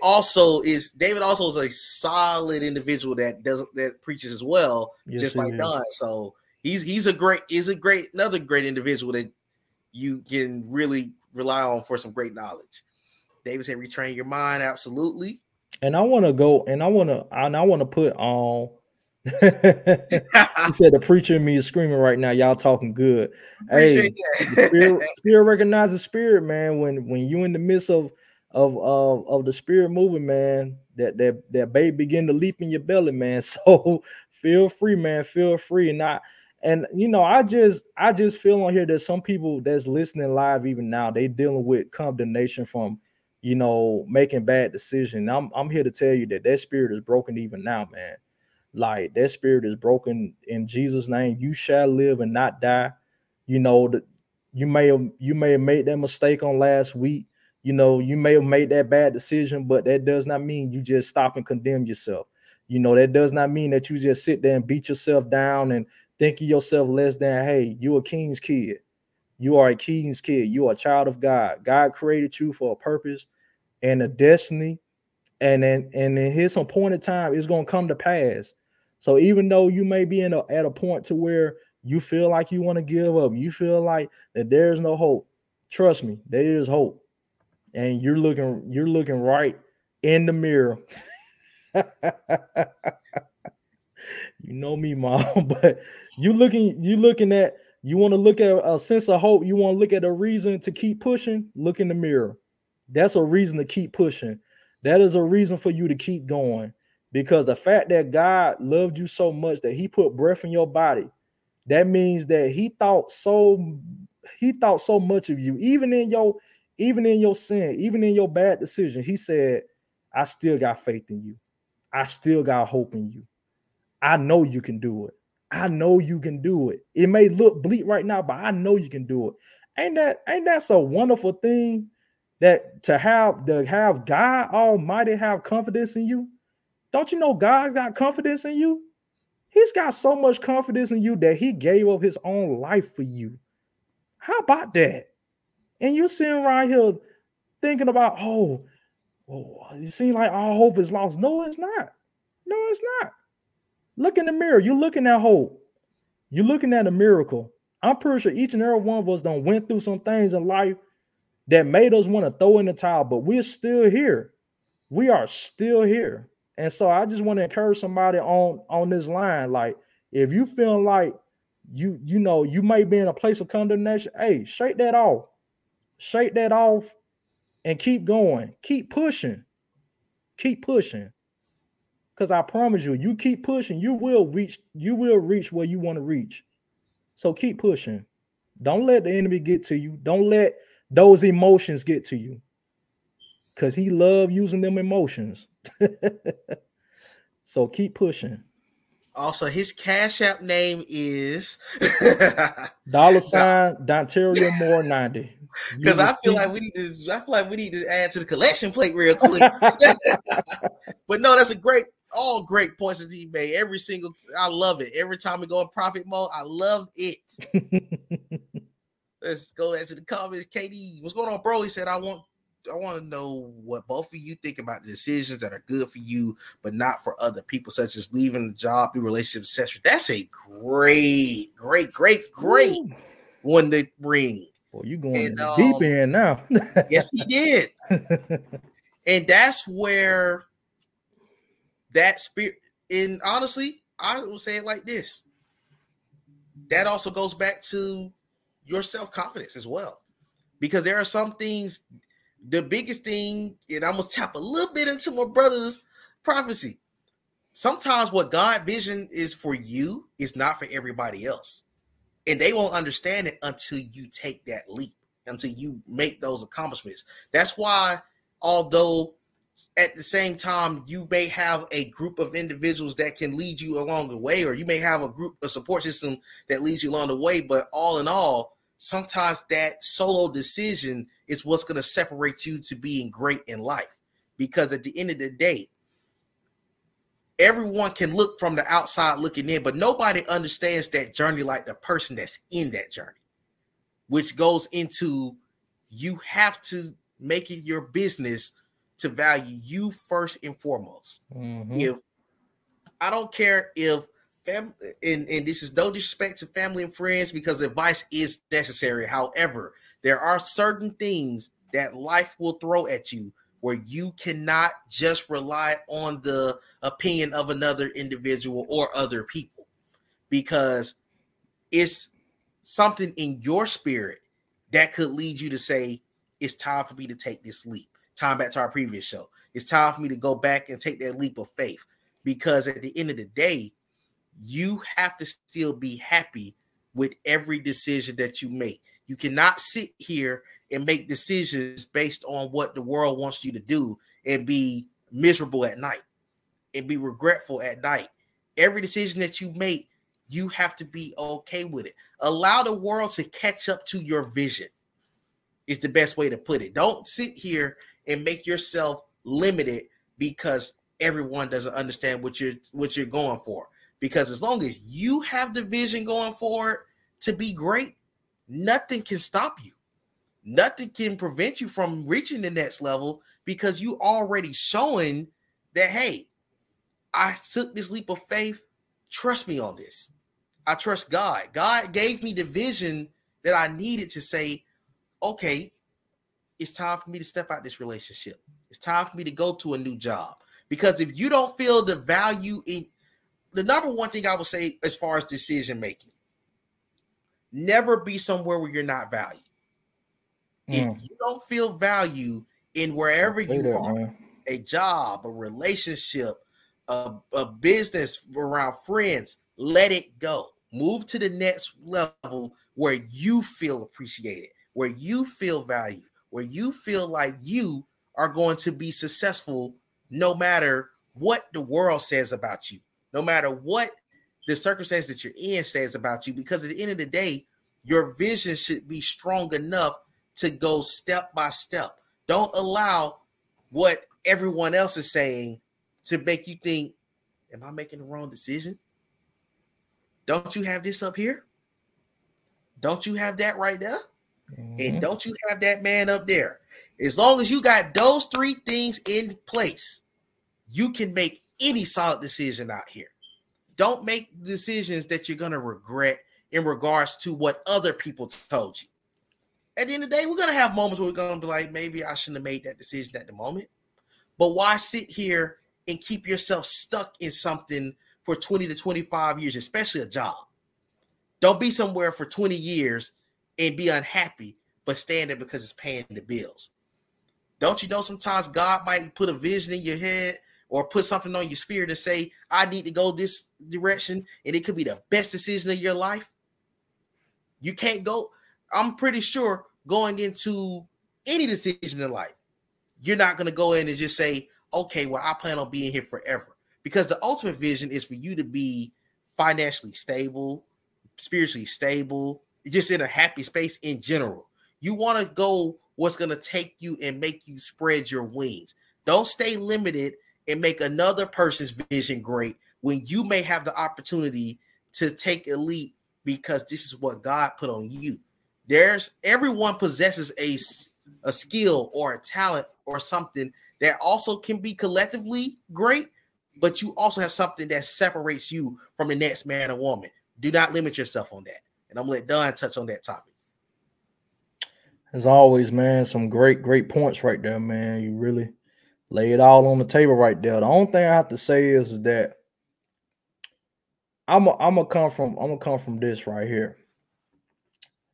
also is a solid individual that preaches as well, yes, just like Don. So he's another great individual that you can really rely on for some great knowledge. David said, "Retrain your mind, absolutely." And I want to go, and I want to put on. He said, "The preacher in me is screaming right now. Y'all talking good." Appreciate that. Spirit recognizes spirit, man. When you in the midst of the spirit moving, man, that baby begin to leap in your belly, man. So feel free, man. Feel free. And you know, I just feel on here that some people that's listening live even now, they dealing with condemnation from, you know, making bad decisions. I'm here to tell you that spirit is broken even now, man. Like, that spirit is broken in Jesus' name. You shall live and not die. You know, you may have made that mistake on last week. You know, you may have made that bad decision, but that does not mean you just stop and condemn yourself. You know, that does not mean that you just sit there and beat yourself down and think of yourself less than. Hey, you're a king's kid. You are a king's kid. You are a child of God. God created you for a purpose and a destiny. And in his appointed time, it's going to come to pass. So even though you may be at a point to where you feel like you want to give up, you feel like that there's no hope, trust me, there is hope. And you're looking right in the mirror. You know me, mom. But you looking at, you want to look at a sense of hope. You want to look at a reason to keep pushing. Look in the mirror. That's a reason to keep pushing. That is a reason for you to keep going, because the fact that God loved you so much that he put breath in your body, that means that he thought so much of you, even in your sin, even in your bad decision. He said, I still got faith in you. I still got hope in you. I know you can do it. I know you can do it. It may look bleak right now, but I know you can do it. Ain't that a wonderful thing, that to have God Almighty have confidence in you? Don't you know God got confidence in you? He's got so much confidence in you that he gave up his own life for you. How about that? And you sitting around here thinking about, oh, it seems like all hope is lost. No, it's not. No, it's not. Look in the mirror. You're looking at hope. You're looking at a miracle. I'm pretty sure each and every one of us done went through some things in life that made us want to throw in the towel, but we're still here. We are still here. And so I just want to encourage somebody on this line. Like, if you feel like you may be in a place of condemnation, hey, shake that off. Shake that off and keep going. Keep pushing. Keep pushing. Because I promise you, you keep pushing, you will reach where you want to reach. So keep pushing. Don't let the enemy get to you. Don't let those emotions get to you, because he loves using them emotions. So keep pushing. Also, his Cash App name is $Dontario Moore 90. Because I feel like we need to add to the collection plate real quick. But no, that's all great points that he made. I love it. Every time we go in profit mode, I love it. Let's go into the comments. KD, what's going on, bro? He said, I want to know what both of you think about the decisions that are good for you but not for other people, such as leaving the job, new relationships, etc. That's a great one to bring. Well, you're going deep in now. Yes, he did. And that's where that spirit, and honestly, I will say it like this. That also goes back to your self-confidence as well. Because there are some things, the biggest thing, and I'm going to tap a little bit into my brother's prophecy. Sometimes what God's vision is for you is not for everybody else. And they won't understand it until you take that leap, until you make those accomplishments. That's why, although at the same time, you may have a group of individuals that can lead you along the way, or you may have a support system that leads you along the way. But all in all, sometimes that solo decision is what's going to separate you to being great in life. Because at the end of the day, everyone can look from the outside looking in, but nobody understands that journey like the person that's in that journey, which goes into, you have to make it your business to value you first and foremost. Mm-hmm. If I don't care if family, and this is no disrespect to family and friends, because advice is necessary. However, there are certain things that life will throw at you where you cannot just rely on the opinion of another individual or other people, because it's something in your spirit that could lead you to say, it's time for me to take this leap. Time back to our previous show. It's time for me to go back and take that leap of faith, because at the end of the day, you have to still be happy with every decision that you make. You cannot sit here and make decisions based on what the world wants you to do and be miserable at night and be regretful at night. Every decision that you make, you have to be okay with it. Allow the world to catch up to your vision is the best way to put it. Don't sit here and make yourself limited because everyone doesn't understand what you're going for. Because as long as you have the vision going forward to be great, nothing can stop you. Nothing can prevent you from reaching the next level, because you already showing that, hey, I took this leap of faith. Trust me on this. I trust God. God gave me the vision that I needed to say, okay, it's time for me to step out this relationship. It's time for me to go to a new job. Because if you don't feel the value in the number one thing I would say as far as decision making, never be somewhere where you're not valued. If you don't feel value in wherever you are, man. A job, a relationship, a business around friends, let it go. Move to the next level where you feel appreciated, where you feel valued, where you feel like you are going to be successful no matter what the world says about you, no matter what the circumstance that you're in says about you, because at the end of the day, your vision should be strong enough to go step by step. Don't allow what everyone else is saying to make you think, am I making the wrong decision? Don't you have this up here? Don't you have that right there? Mm-hmm. And don't you have that man up there? As long as you got those three things in place, you can make any solid decision out here. Don't make decisions that you're going to regret in regards to what other people told you. At the end of the day, we're going to have moments where we're going to be like, maybe I shouldn't have made that decision at the moment. But why sit here and keep yourself stuck in something for 20 to 25 years, especially a job? Don't be somewhere for 20 years and be unhappy, but stand there because it's paying the bills. Don't you know sometimes God might put a vision in your head or put something on your spirit and say, I need to go this direction, and it could be the best decision of your life? You can't go. I'm pretty sure going into any decision in life, you're not going to go in and just say, okay, well, I plan on being here forever. Because the ultimate vision is for you to be financially stable, spiritually stable, just in a happy space in general. You want to go what's going to take you and make you spread your wings. Don't stay limited and make another person's vision great when you may have the opportunity to take a leap, because this is what God put on you. Everyone possesses a skill or a talent or something that also can be collectively great, but you also have something that separates you from the next man or woman. Do not limit yourself on that. And I'm going to let Don touch on that topic. As always, man, some great, great points right there, man. You really lay it all on the table right there. The only thing I have to say is that I'm gonna come from this right here.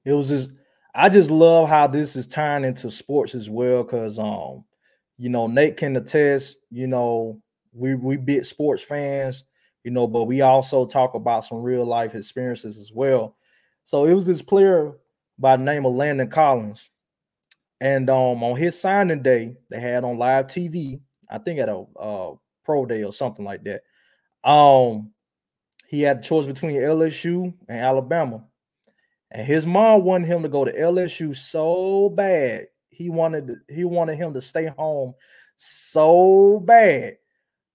It was just, I just love how this is tying into sports as well, because you know, Nate can attest, you know, we big sports fans, you know, but we also talk about some real life experiences as well. So it was this player by the name of Landon Collins. And on his signing day, they had on live TV, I think at a pro day or something like that. He had a choice between LSU and Alabama. And his mom wanted him to go to LSU so bad. He wanted him to stay home so bad.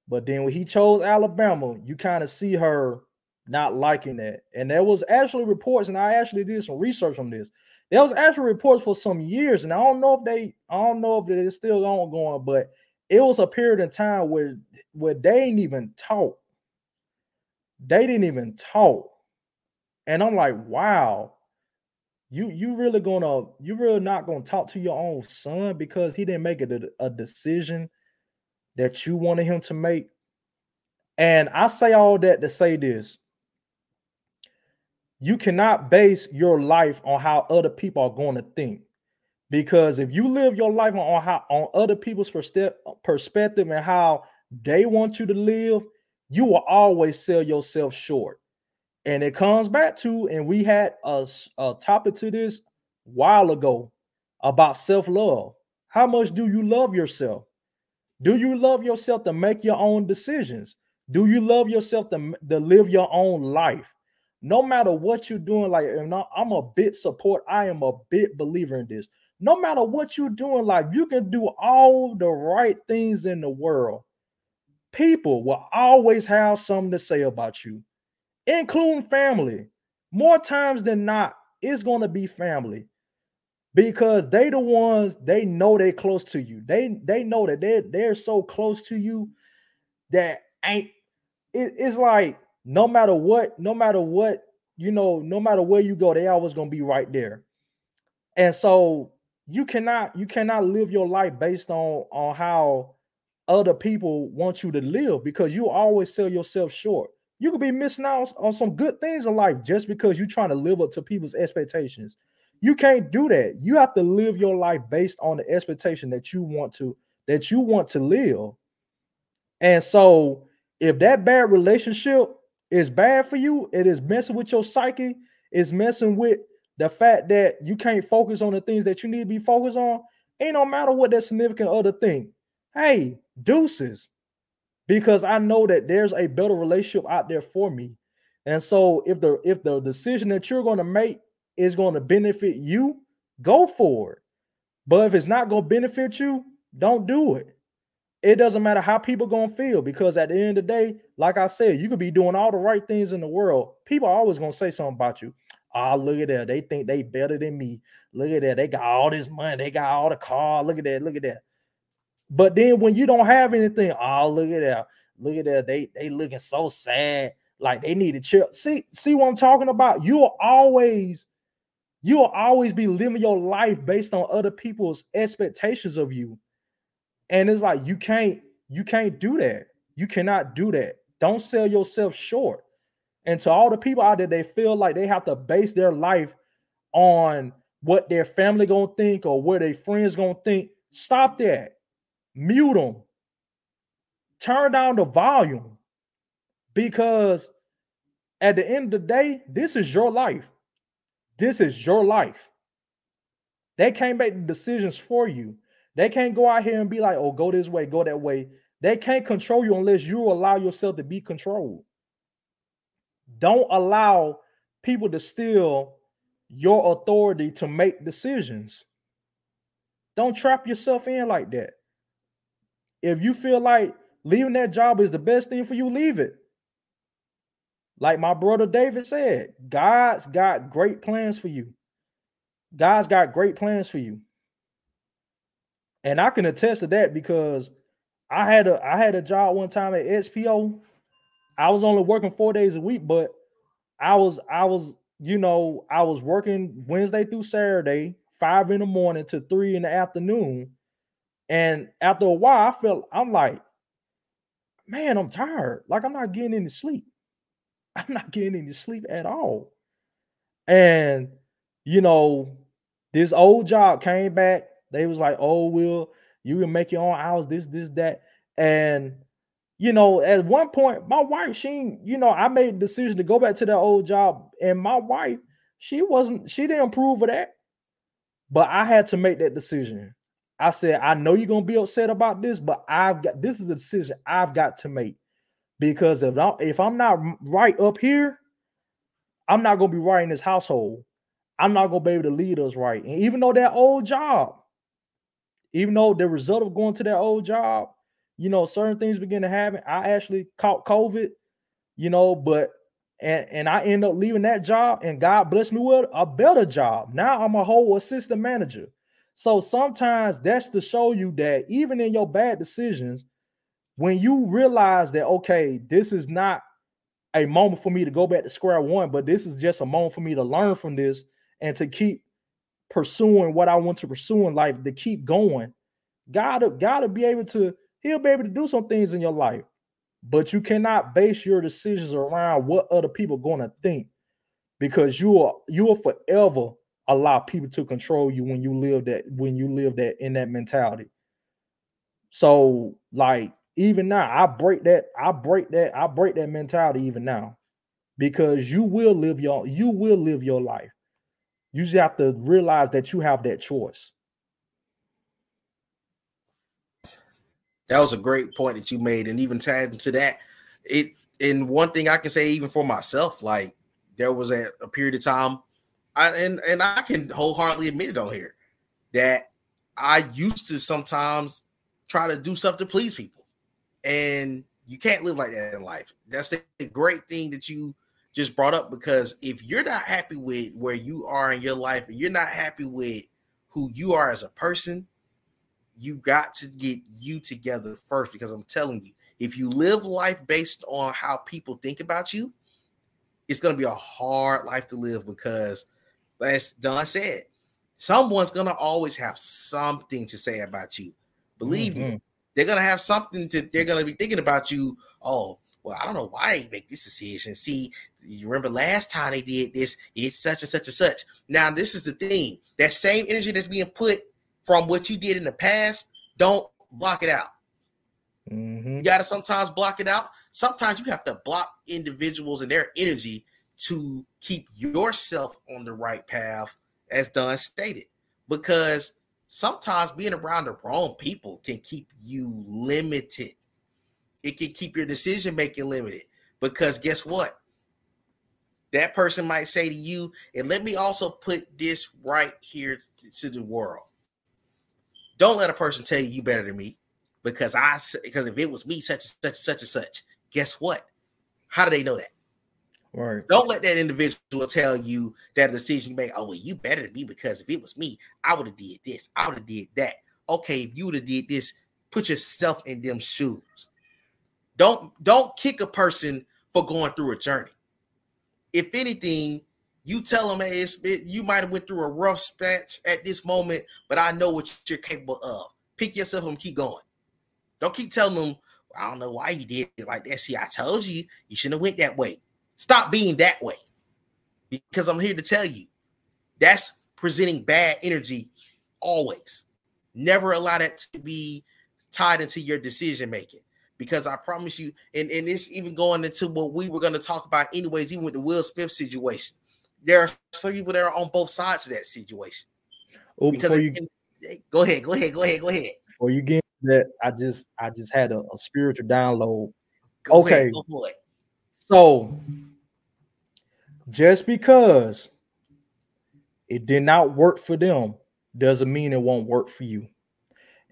But then when he chose Alabama, you kind of see her not liking that. And there was actually reports, and I actually did some research on this. There was actually reports for some years, and I don't know if they're still ongoing, but it was a period in time where they didn't even talk. They didn't even talk. And I'm like, wow, you really not gonna talk to your own son because he didn't make it a decision that you wanted him to make. And I say all that to say this. You cannot base your life on how other people are going to think, because if you live your life on other people's perspective and how they want you to live, you will always sell yourself short. And it comes back to, and we had a topic to this a while ago about self-love. How much do you love yourself? Do you love yourself to make your own decisions? Do you love yourself to live your own life? No matter what you're doing, like, and I am a big believer in this. No matter what you're doing, like, you can do all the right things in the world. People will always have something to say about you, including family. More times than not, it's going to be family, because they the ones, they know they're close to you. They know that they're so close to you that it's like, no matter what, you know, no matter where you go, they always going to be right there. And so you cannot live your life based on how other people want you to live, because you always sell yourself short. You could be missing out on some good things in life just because you're trying to live up to people's expectations. You can't do that. You have to live your life based on the expectation that you want to live. And so if that bad relationship is bad for you, it is messing with your psyche, it's messing with the fact that you can't focus on the things that you need to be focused on, ain't no matter what that significant other think. Hey, deuces. Because I know that there's a better relationship out there for me. And so if the decision that you're going to make is going to benefit you, go for it. But if it's not going to benefit you, don't do it. It doesn't matter how people are going to feel, because at the end of the day, like I said, you could be doing all the right things in the world. People are always going to say something about you. Oh, look at that. They think they better than me. Look at that. They got all this money. They got all the car. Look at that. Look at that. But then when you don't have anything, oh, look at that. Look at that. They looking so sad. Like they need to chill. See what I'm talking about? You will always be living your life based on other people's expectations of you. And it's like, you can't do that. You cannot do that. Don't sell yourself short. And to all the people out there, they feel like they have to base their life on what their family going to think or what their friends going to think. Stop that. Mute them. Turn down the volume, because at the end of the day, this is your life. This is your life. They can't make the decisions for you. They can't go out here and be like, oh, go this way, go that way. They can't control you unless you allow yourself to be controlled. Don't allow people to steal your authority to make decisions. Don't trap yourself in like that. If you feel like leaving that job is the best thing for you, leave it. Like my brother David said, God's got great plans for you. God's got great plans for you. And I can attest to that, because I had a job one time at SPO. I was only working 4 days a week, but I was working Wednesday through Saturday, 5 in the morning to 3 in the afternoon. And after a while, I'm like, man, I'm tired. Like, I'm not getting any sleep. I'm not getting any sleep at all. And, this old job came back. They was like, oh, Will, you can make your own hours, this, that. And, at one point, my wife, I made the decision to go back to that old job. And my wife, she didn't approve of that. But I had to make that decision. I said, I know you're going to be upset about this, but this is a decision I've got to make. Because if I'm not right up here, I'm not going to be right in this household. I'm not going to be able to lead us right. And even though the result of going to that old job, certain things begin to happen. I actually caught COVID, but I end up leaving that job, and God blessed me with a better job. Now I'm a whole assistant manager. So sometimes that's to show you that even in your bad decisions, when you realize that, okay, this is not a moment for me to go back to square one, but this is just a moment for me to learn from this and to keep pursuing what I want to pursue in life, to keep going. He'll be able to do some things in your life, but you cannot base your decisions around what other people are going to think, because you will forever allow people to control you when you live that in that mentality. So like, even now, I break that mentality even now, because you will live your life. You just have to realize that you have that choice. That was a great point that you made. And even tied to that, one thing I can say, even for myself, like there was a period of time and I can wholeheartedly admit it on here that I used to sometimes try to do stuff to please people. And you can't live like that in life. That's a great thing that you just brought up, because if you're not happy with where you are in your life and you're not happy with who you are as a person, you got to get you together first, because I'm telling you, if you live life based on how people think about you, it's going to be a hard life to live, because as Don said, someone's going to always have something to say about you. Believe me, they're going to have something they're going to be thinking about you. Oh, well, I don't know why they make this decision. See, you remember last time they did this, it's such and such and such. Now, this is the thing. That same energy that's being put from what you did in the past, don't block it out. Mm-hmm. You got to sometimes block it out. Sometimes you have to block individuals and their energy to keep yourself on the right path, as Don stated, because sometimes being around the wrong people can keep you limited. It can keep your decision-making limited, because guess what? That person might say to you, and let me also put this right here to the world. Don't let a person tell you you better than me, because if it was me, such and such, such and such, guess what? How do they know that? Right. Don't let that individual tell you that decision you made, oh, well, you better than me, because if it was me, I would have did this. I would have did that. Okay, if you would have did this, put yourself in them shoes. Don't kick a person for going through a journey. If anything, you tell them, hey, you might have went through a rough patch at this moment, but I know what you're capable of. Pick yourself up and keep going. Don't keep telling them, I don't know why you did it like that. See, I told you, you shouldn't have went that way. Stop being that way, because I'm here to tell you that's presenting bad energy always. Never allow that to be tied into your decision-making, because I promise you, and it's even going into what we were going to talk about anyways, even with the Will Smith situation. There are some people that are on both sides of that situation. Oh, because go ahead. Well, you get that. I just had a spiritual download. Go ahead, go for it. So, just because it did not work for them doesn't mean it won't work for you.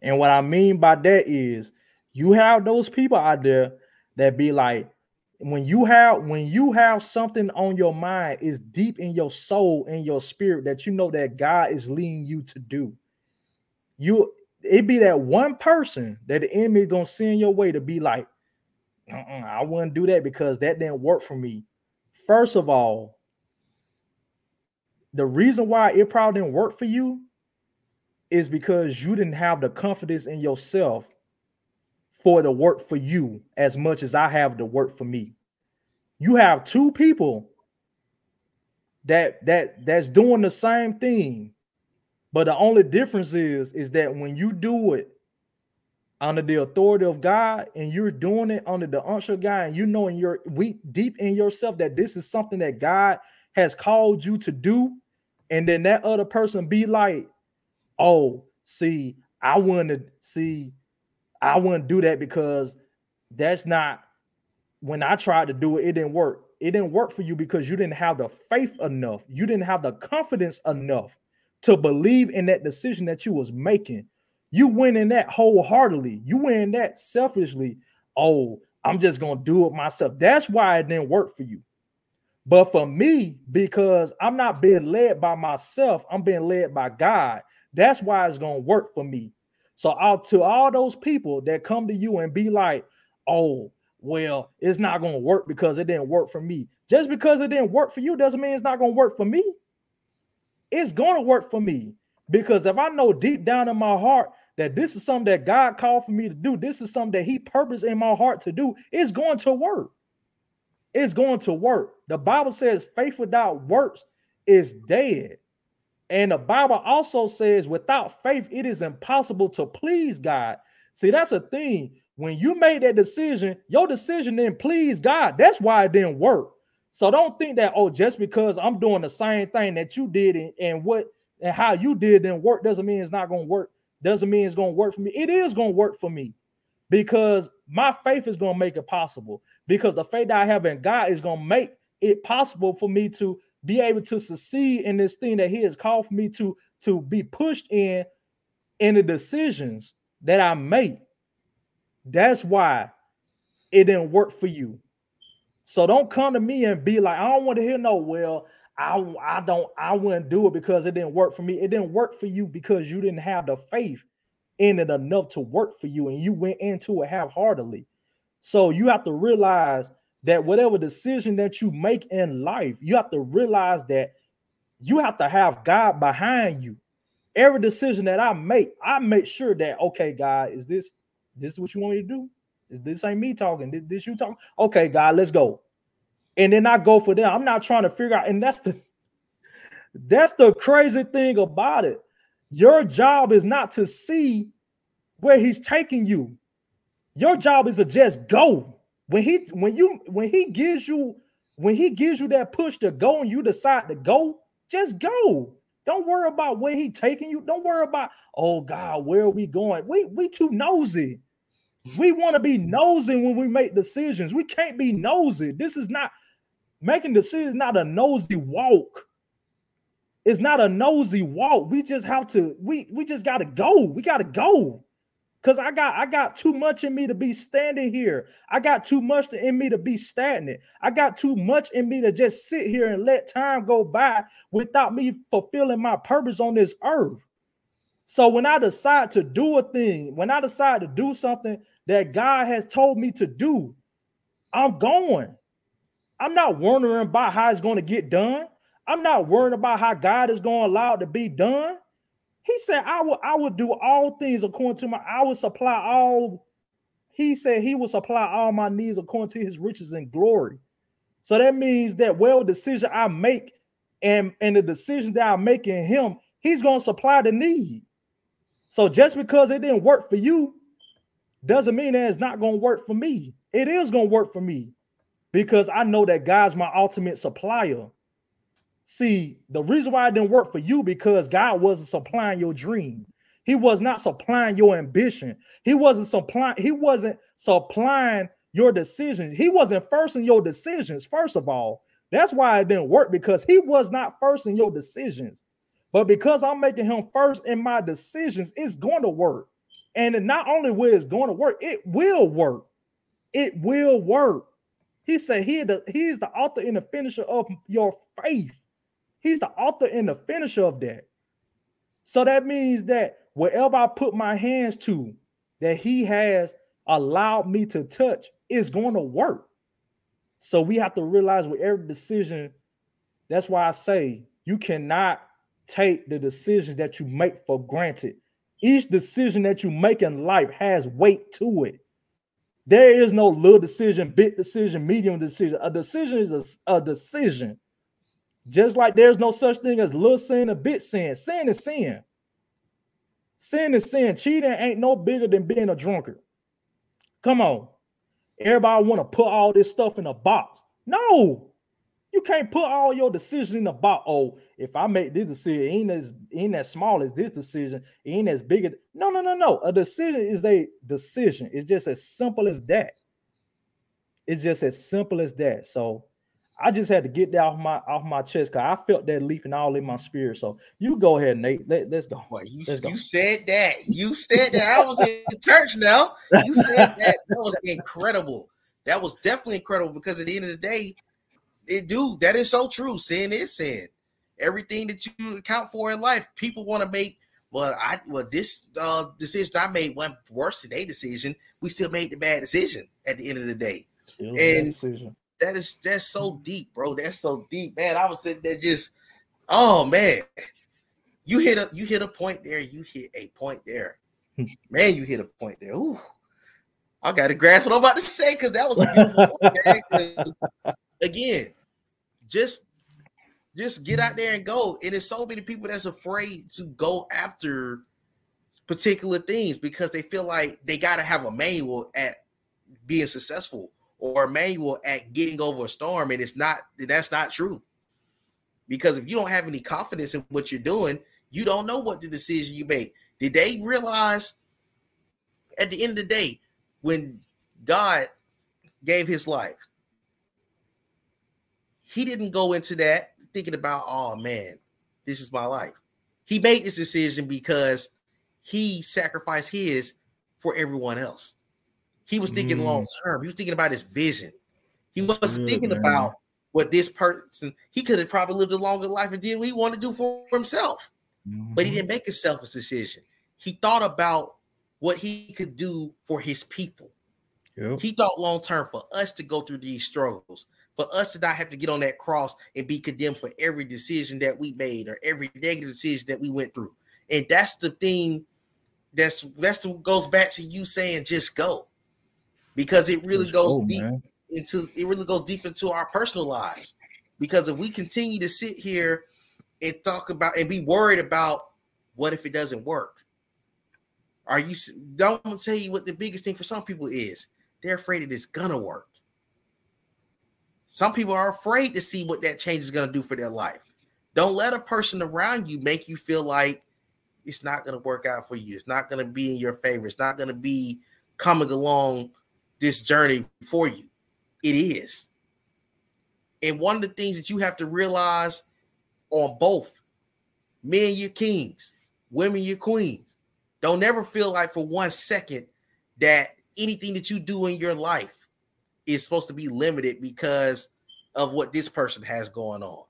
And what I mean by that is, you have those people out there that be like, when you have something on your mind, it's deep in your soul, in your spirit, that you know that God is leading you to do. It be that one person that the enemy is gonna send your way to be like, I wouldn't do that because that didn't work for me. First of all, the reason why it probably didn't work for you is because you didn't have the confidence in yourself for it to work for you as much as I have to work for me. You have two people that's doing the same thing, but the only difference is that when you do it under the authority of God, and you're doing it under the unction of God, and you know in your deep in yourself that this is something that God has called you to do, and then that other person be like, "Oh, I wouldn't do that because that's not when I tried to do it. It didn't work. It didn't work for you because you didn't have the faith enough. You didn't have the confidence enough to believe in that decision that you was making." You went in that wholeheartedly. You went in that selfishly. Oh, I'm just going to do it myself. That's why it didn't work for you. But for me, because I'm not being led by myself, I'm being led by God. That's why it's going to work for me. So to all those people that come to you and be like, oh, well, it's not going to work because it didn't work for me. Just because it didn't work for you doesn't mean it's not going to work for me. It's going to work for me. Because if I know deep down in my heart that this is something that God called for me to do, this is something that he purposed in my heart to do, it's going to work. It's going to work. The Bible says faith without works is dead. And the Bible also says without faith, it is impossible to please God. See, that's a thing. When you made that decision, your decision didn't please God. That's why it didn't work. So don't think that, oh, just because I'm doing the same thing that you did and how you did didn't work doesn't mean it's not going to work. Doesn't mean it's going to work for me. It is going to work for me because my faith is going to make it possible, because the faith that I have in God is going to make it possible for me to be able to succeed in this thing that he has called for me to be pushed in the decisions that I make. That's why it didn't work for you. So don't come to me and be like, I don't want to hear no, well, I wouldn't do it because it didn't work for me. It didn't work for you because you didn't have the faith in it enough to work for you, and you went into it half-heartedly. So you have to realize that whatever decision that you make in life, you have to realize that you have to have God behind you. Every decision that I make sure that, okay, God, is this what you want me to do? This ain't me talking. This you talking? Okay, God, let's go. And then I go for them. I'm not trying to figure out. And that's the crazy thing about it. Your job is not to see where he's taking you. Your job is to just go. When he gives you that push to go and you decide to go, just go. Don't worry about where he's taking you. Don't worry about, oh God, where are we going? We too nosy. We want to be nosy when we make decisions. We can't be nosy. This is not making decisions, not a nosy walk. It's not a nosy walk. We just have to, we just gotta go. We gotta go. Because I got too much in me to be standing here. I got too much in me to be stagnant. I got too much in me to just sit here and let time go by without me fulfilling my purpose on this earth. So when I decide to do a thing, when I decide to do something that God has told me to do, I'm going. I'm not wondering about how it's going to get done. I'm not worried about how God is going to allow it to be done. He said, I will do all things according to my, I will supply all, he said he will supply all my needs according to his riches and glory. So that means that whatever decision I make and the decision that I make in him, he's going to supply the need. So just because it didn't work for you doesn't mean that it's not going to work for me. It is going to work for me because I know that God's my ultimate supplier. See, the reason why it didn't work for you because God wasn't supplying your dream. He was not supplying your ambition. He wasn't supplying your decisions. He wasn't first in your decisions, first of all. That's why it didn't work, because he was not first in your decisions. But because I'm making him first in my decisions, it's going to work. And not only will it's going to work, it will work. It will work. He said he is the author and the finisher of your faith. He's the author and the finisher of that. So that means that wherever I put my hands to, that he has allowed me to touch, is going to work. So we have to realize with every decision, that's why I say you cannot take the decisions that you make for granted. Each decision that you make in life has weight to it. There is no little decision, big decision, medium decision. A decision is a decision. Just like there's no such thing as little sin or big sin. Sin is sin. Sin is sin. Cheating ain't no bigger than being a drunkard. Come on. Everybody want to put all this stuff in a box. No. You can't put all your decisions in a box. Oh, if I make this decision, it ain't as small as this decision. It ain't as big as... No. A decision is a decision. It's just as simple as that. It's just as simple as that. So I just had to get that off my chest because I felt that leaping all in my spirit. So you go ahead, Nate. Let's go. Boy, you said that. You said that. I was in the church now. You said that. That was incredible. That was definitely incredible because at the end of the day, that is so true. Sin is sin. Everything that you account for in life, people want to make. Well, this decision I made went worse than their decision. We still made the bad decision at the end of the day. Still and decision. That's so deep, bro. That's so deep, man. I was sitting there just, oh man, you hit a point there. You hit a point there, man. You hit a point there. Ooh, I got to grasp what I'm about to say because that was a beautiful point. Again, just get out there and go. And there's so many people that's afraid to go after particular things because they feel like they got to have a manual at being successful. Or manual at getting over a storm, and it's not. And that's not true. Because if you don't have any confidence in what you're doing, you don't know what the decision you make. Did they realize? At the end of the day, when God gave His life, He didn't go into that thinking about, "Oh man, this is my life." He made this decision because He sacrificed His for everyone else. He was thinking long term. He was thinking about his vision. He wasn't thinking about what this person, he could have probably lived a longer life and did what he wanted to do for himself. Mm-hmm. But he didn't make a selfish decision. He thought about what he could do for his people. Yep. He thought long term for us to go through these struggles, for us to not have to get on that cross and be condemned for every decision that we made or every negative decision that we went through. And that's the thing that's what goes back to you saying, just go. because it really goes deep into our personal lives. Because if we continue to sit here and talk about and be worried about what if it doesn't work, I'm gonna tell you what the biggest thing for some people is. They're afraid it is gonna work. Some people are afraid to see what that change is gonna do for their life. Don't let a person around you make you feel like it's not gonna work out for you. It's not gonna be in your favor. It's not gonna be coming along this journey for you. It is. And one of the things that you have to realize on both, men, you're kings, women, you're queens. Don't ever feel like for one second that anything that you do in your life is supposed to be limited because of what this person has going on.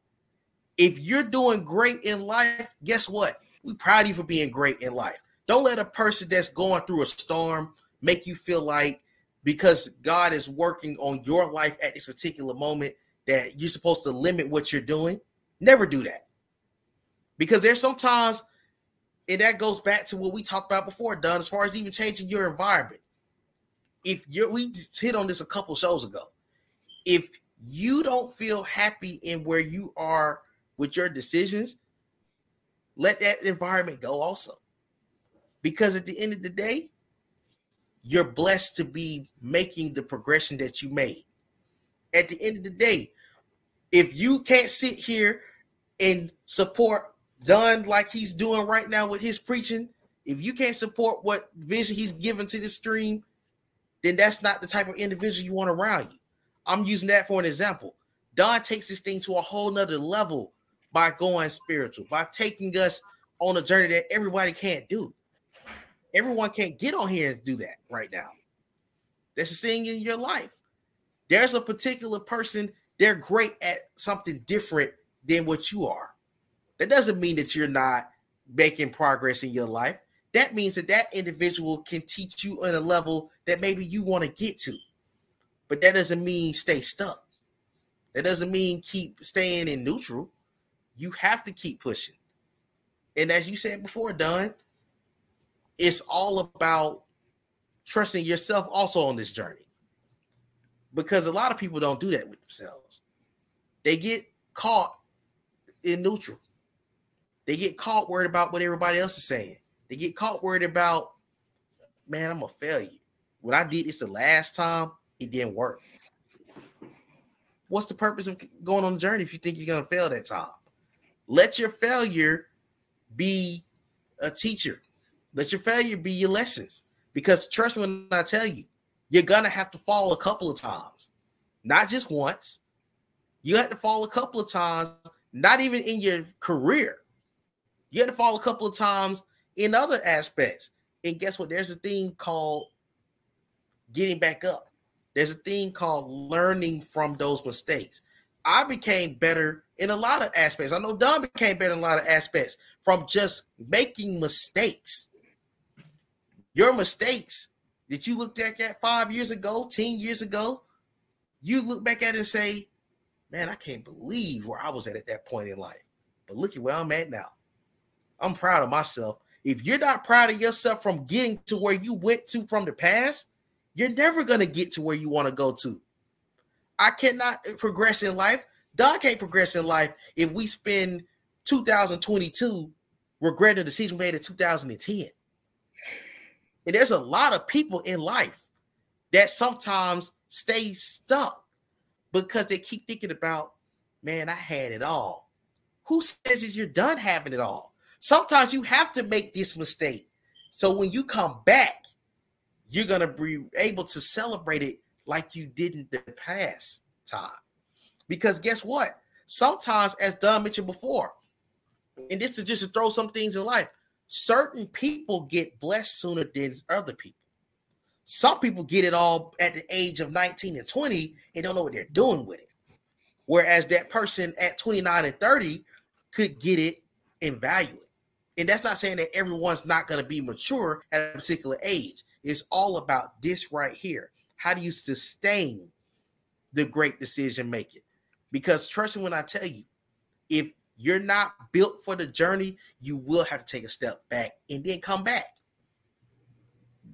If you're doing great in life, guess what? We're proud of you for being great in life. Don't let a person that's going through a storm make you feel like because God is working on your life at this particular moment that you're supposed to limit what you're doing. Never do that. Because there's sometimes, and that goes back to what we talked about before, Don, as far as even changing your environment. We hit on this a couple shows ago. If you don't feel happy in where you are with your decisions, let that environment go also. Because at the end of the day, you're blessed to be making the progression that you made. At the end of the day, if you can't sit here and support Don like he's doing right now with his preaching, if you can't support what vision he's giving to the stream, then that's not the type of individual you want around you. I'm using that for an example. Don takes this thing to a whole nother level by going spiritual, by taking us on a journey that everybody can't do. Everyone can't get on here and do that right now. That's the thing in your life. There's a particular person, they're great at something different than what you are. That doesn't mean that you're not making progress in your life. That means that that individual can teach you on a level that maybe you want to get to. But that doesn't mean stay stuck. That doesn't mean keep staying in neutral. You have to keep pushing. And as you said before, Don, it's all about trusting yourself also on this journey. Because a lot of people don't do that with themselves. They get caught in neutral. They get caught worried about what everybody else is saying. They get caught worried about, man, I'm a failure. When I did this the last time, it didn't work. What's the purpose of going on the journey if you think you're going to fail that time? Let your failure be a teacher. Let your failure be your lessons. Because trust me when I tell you, you're going to have to fall a couple of times, not just once. You have to fall a couple of times, not even in your career. You have to fall a couple of times in other aspects. And guess what? There's a thing called getting back up. There's a thing called learning from those mistakes. I became better in a lot of aspects. I know Don became better in a lot of aspects from just making mistakes. Your mistakes that you looked at that 5 years ago, 10 years ago, you look back at it and say, man, I can't believe where I was at that point in life. But look at where I'm at now. I'm proud of myself. If you're not proud of yourself from getting to where you went to from the past, you're never going to get to where you want to go to. I cannot progress in life. Don can't progress in life if we spend 2022 regretting the decision we made in 2010. And there's a lot of people in life that sometimes stay stuck because they keep thinking about, man, I had it all. Who says that you're done having it all? Sometimes you have to make this mistake. So when you come back, you're going to be able to celebrate it like you didn't the past time. Because guess what? Sometimes, as Don mentioned before, and this is just to throw some things in life, certain people get blessed sooner than other people. Some people get it all at the age of 19 and 20 and don't know what they're doing with it. Whereas that person at 29 and 30 could get it and value it. And that's not saying that everyone's not going to be mature at a particular age. It's all about this right here. How do you sustain the great decision making? Because trust me when I tell you, if you're not built for the journey, you will have to take a step back and then come back.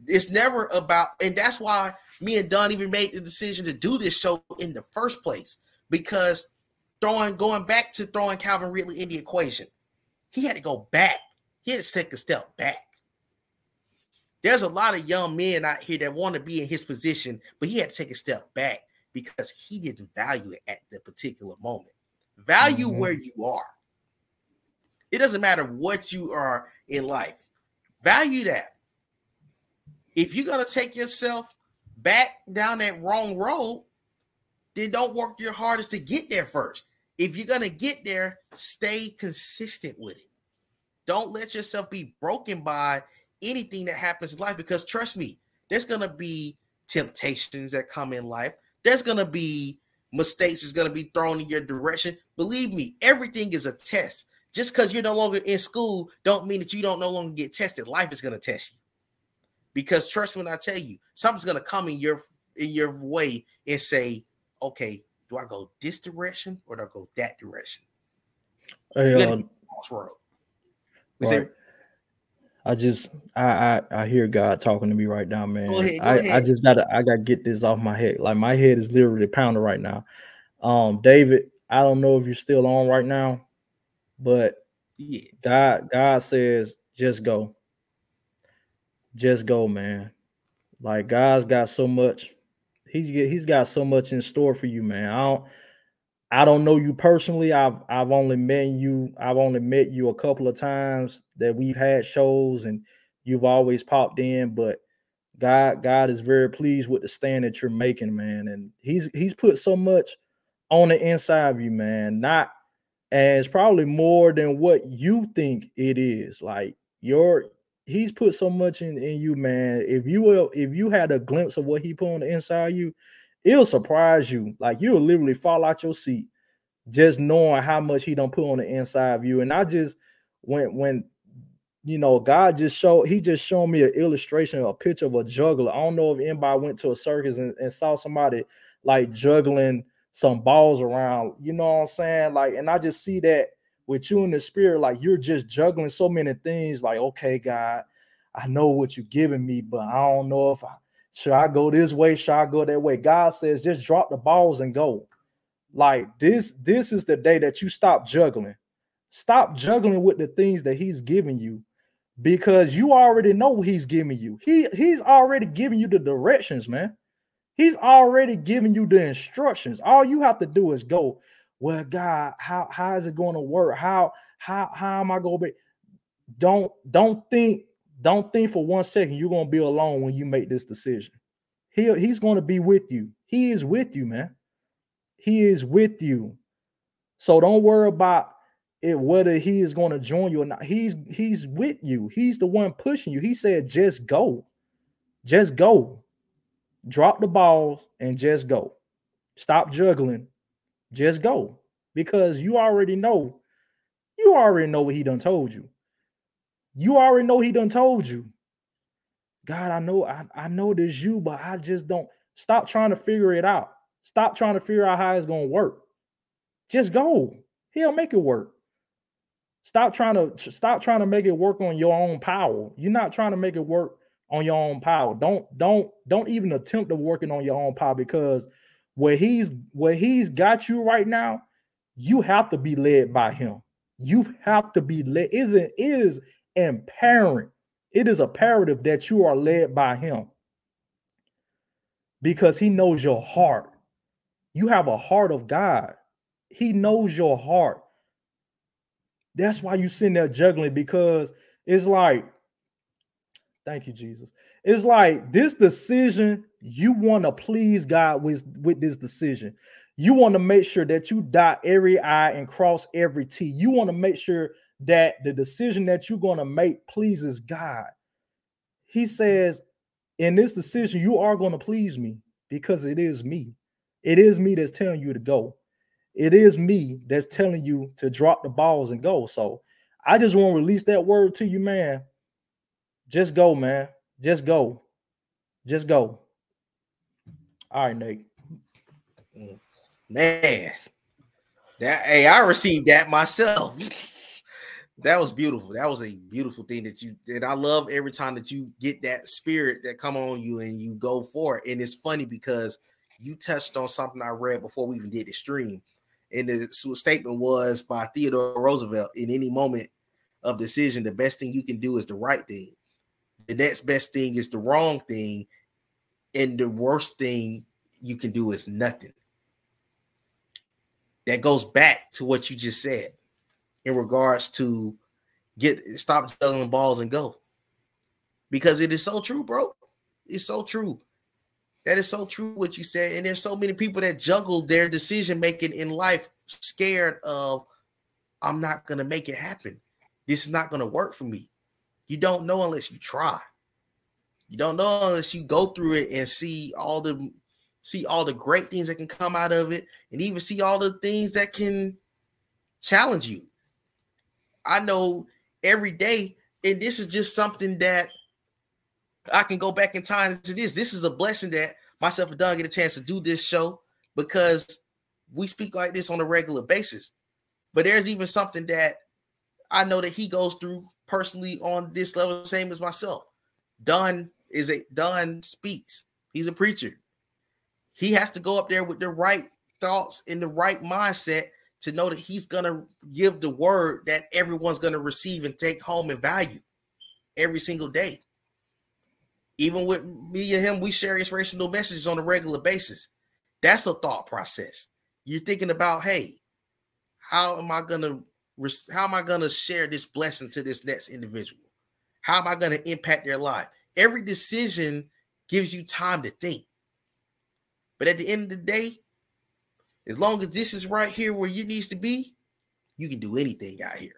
It's never about, and that's why me and Don even made the decision to do this show in the first place, because going back to throwing Calvin Ridley in the equation, he had to go back. He had to take a step back. There's a lot of young men out here that want to be in his position, but he had to take a step back because he didn't value it at the particular moment. Value where you are. It doesn't matter what you are in life. Value that. If you're going to take yourself back down that wrong road, then don't work your hardest to get there first. If you're going to get there, stay consistent with it. Don't let yourself be broken by anything that happens in life, because trust me, there's going to be temptations that come in life. There's going to be mistakes that's going to be thrown in your direction. Believe me, everything is a test. Just because you're no longer in school don't mean that you don't no longer get tested. Life is going to test you. Because trust me when I tell you, something's going to come in your way and say, okay, do I go this direction or do I go that direction? Hey, I hear God talking to me right now, man. Go ahead. I gotta get this off my head. Like, my head is literally pounding right now. David, I don't know if you're still on right now, but yeah. God says, just go. Just go, man. Like, God's got so much. He's got so much in store for you, man. I don't know you personally. I've only met you a couple of times that we've had shows, and you've always popped in. But God is very pleased with the stand that you're making, man. And He's put so much on the inside of you, man. And it's probably more than what you think it is. Like, he's put so much in you, man. If you had a glimpse of what he put on the inside of you, it'll surprise you. Like, you'll literally fall out your seat just knowing how much he done put on the inside of you. And I just when you know, God just showed me an illustration, a picture of a juggler. I don't know if anybody went to a circus and saw somebody like juggling some balls around, you know what I'm saying? Like, and I just see that with you in the spirit, like, you're just juggling so many things. Like, okay, God, I know what you're giving me, but I don't know if should I go this way? Should I go that way? God says, just drop the balls and go. Like, this is the day that you stop juggling. Stop juggling with the things that he's giving you, because you already know what he's giving you. He's already giving you the directions, man. He's already giving you the instructions. All you have to do is go. Well, God, how is it going to work? How am I going to be? Don't think for 1 second you're going to be alone when you make this decision. He's going to be with you. He is with you, man. He is with you. So don't worry about it, whether he is going to join you or not. He's with you. He's the one pushing you. He said, just go. Just go. Drop the balls and just go. Stop juggling. Just go, because you already know what he done told you. You already know he done told you. God, I know this you, but I just don't. Stop trying to figure it out. Stop trying to figure out how it's going to work. Just go. He'll make it work. Stop trying to make it work on your own power. You're not trying to make it work on your own power. Don't even attempt to work it on your own power, because where he's got you right now, you have to be led by him. You have to be led. It is imperative. It is imperative that you are led by him, because he knows your heart. You have a heart of God. He knows your heart. That's why you sitting there juggling, because it's like, thank you, Jesus. It's like this decision, you want to please God with this decision. You want to make sure that you dot every I and cross every T. You want to make sure that the decision that you're going to make pleases God. He says, in this decision, you are going to please me, because it is me. It is me that's telling you to go. It is me that's telling you to drop the balls and go. So I just want to release that word to you, man. Just go, man. Just go. Just go. All right, Nate. Man. I received that myself. That was beautiful. That was a beautiful thing that you did. I love every time that you get that spirit that come on you and you go for it. And it's funny because you touched on something I read before we even did the stream. And the statement was by Theodore Roosevelt: in any moment of decision, the best thing you can do is the right thing. The next best thing is the wrong thing. And the worst thing you can do is nothing. That goes back to what you just said. In regards to stop juggling balls and go, because it is so true, bro. It's so true. That is so true what you said. And there's so many people that juggle their decision making in life, scared of, I'm not gonna make it happen. This is not gonna work for me. You don't know unless you try. You don't know unless you go through it and see all the great things that can come out of it, and even see all the things that can challenge you. I know every day, and this is just something that I can go back in time to this. This is a blessing that myself and Don get a chance to do this show, because we speak like this on a regular basis. But there's even something that I know that he goes through personally on this level, same as myself. Don speaks. He's a preacher. He has to go up there with the right thoughts and the right mindset to know that he's going to give the word that everyone's going to receive and take home and value every single day. Even with me and him, we share inspirational messages on a regular basis. That's a thought process. You're thinking about, hey, how am I going to share this blessing to this next individual? How am I going to impact their life? Every decision gives you time to think. But at the end of the day, as long as this is right here where you needs to be, you can do anything out here.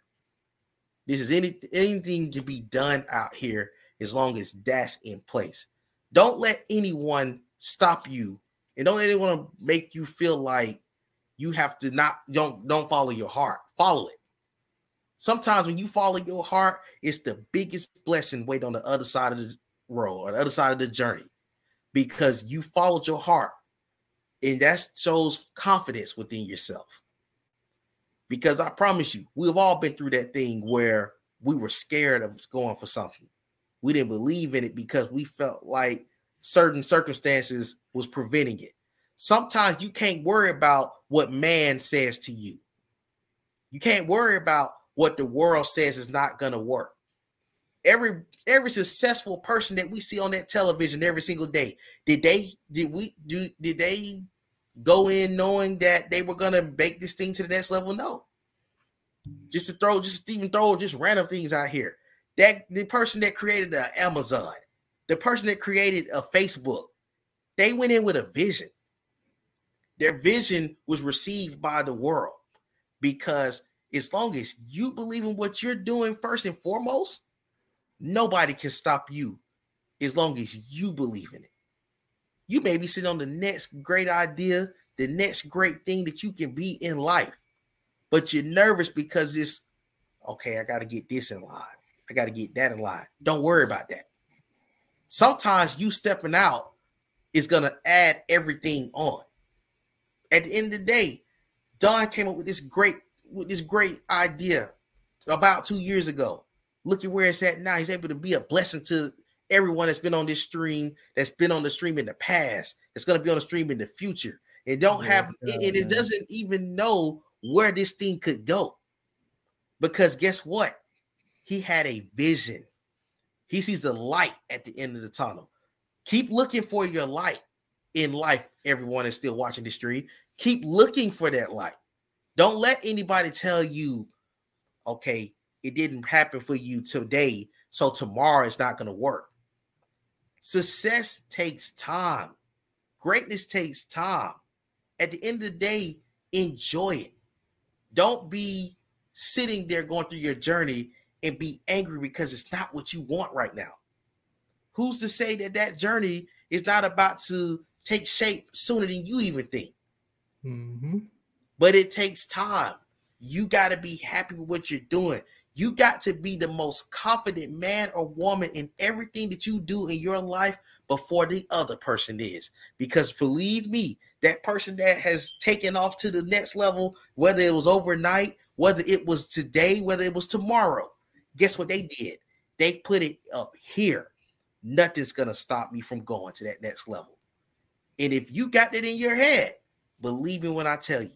This is anything can be done out here as long as that's in place. Don't let anyone stop you, and don't let anyone make you feel like you have to don't follow your heart. Follow it. Sometimes when you follow your heart, it's the biggest blessing waiting on the other side of the road or the other side of the journey, because you followed your heart. And that shows confidence within yourself. Because I promise you, we've all been through that thing where we were scared of going for something. We didn't believe in it because we felt like certain circumstances was preventing it. Sometimes you can't worry about what man says to you. You can't worry about what the world says is not going to work. Every successful person that we see on that television every single day, did they go in knowing that they were gonna make this thing to the next level? No. Just random things out here. That the person that created Amazon, the person that created Facebook, they went in with a vision. Their vision was received by the world, because as long as you believe in what you're doing first and foremost, nobody can stop you as long as you believe in it. You may be sitting on the next great idea, the next great thing that you can be in life, but you're nervous because it's, okay, I got to get this in line. I got to get that in line. Don't worry about that. Sometimes you stepping out is going to add everything on. At the end of the day, Don came up with this great idea about 2 years ago. Look at where it's at now. He's able to be a blessing to everyone that's been on this stream, that's been on the stream in the past, that's going to be on the stream in the future. And it doesn't even know where this thing could go. Because guess what? He had a vision. He sees the light at the end of the tunnel. Keep looking for your light in life, everyone is still watching this stream. Keep looking for that light. Don't let anybody tell you, okay, it didn't happen for you today, so tomorrow it's not going to work. Success takes time. Greatness takes time. At the end of the day, enjoy it. Don't be sitting there going through your journey and be angry because it's not what you want right now. Who's to say that that journey is not about to take shape sooner than you even think? Mm-hmm. But it takes time. You got to be happy with what you're doing. You got to be the most confident man or woman in everything that you do in your life before the other person is. Because believe me, that person that has taken off to the next level, whether it was overnight, whether it was today, whether it was tomorrow. Guess what they did? They put it up here. Nothing's going to stop me from going to that next level. And if you got that in your head, believe me when I tell you,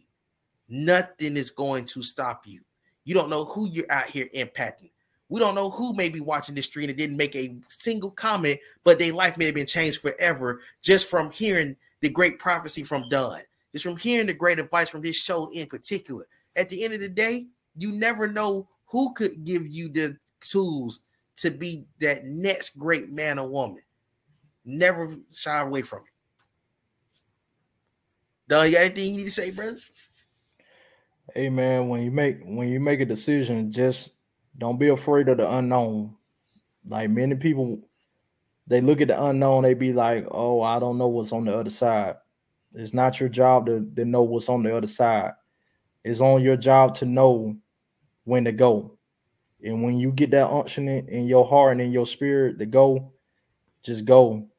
nothing is going to stop you. You don't know who you're out here impacting. We don't know who may be watching this stream and didn't make a single comment, but their life may have been changed forever just from hearing the great prophecy from Don, just from hearing the great advice from this show in particular. At the end of the day, you never know who could give you the tools to be that next great man or woman. Never shy away from it. Don, you got anything you need to say, brother? Hey, man, when you make a decision, just don't be afraid of the unknown. Like many people, they look at the unknown, they be like, oh, I don't know what's on the other side. It's not your job to know what's on the other side. It's on your job to know when to go. And when you get that unction in your heart and in your spirit to go, just go.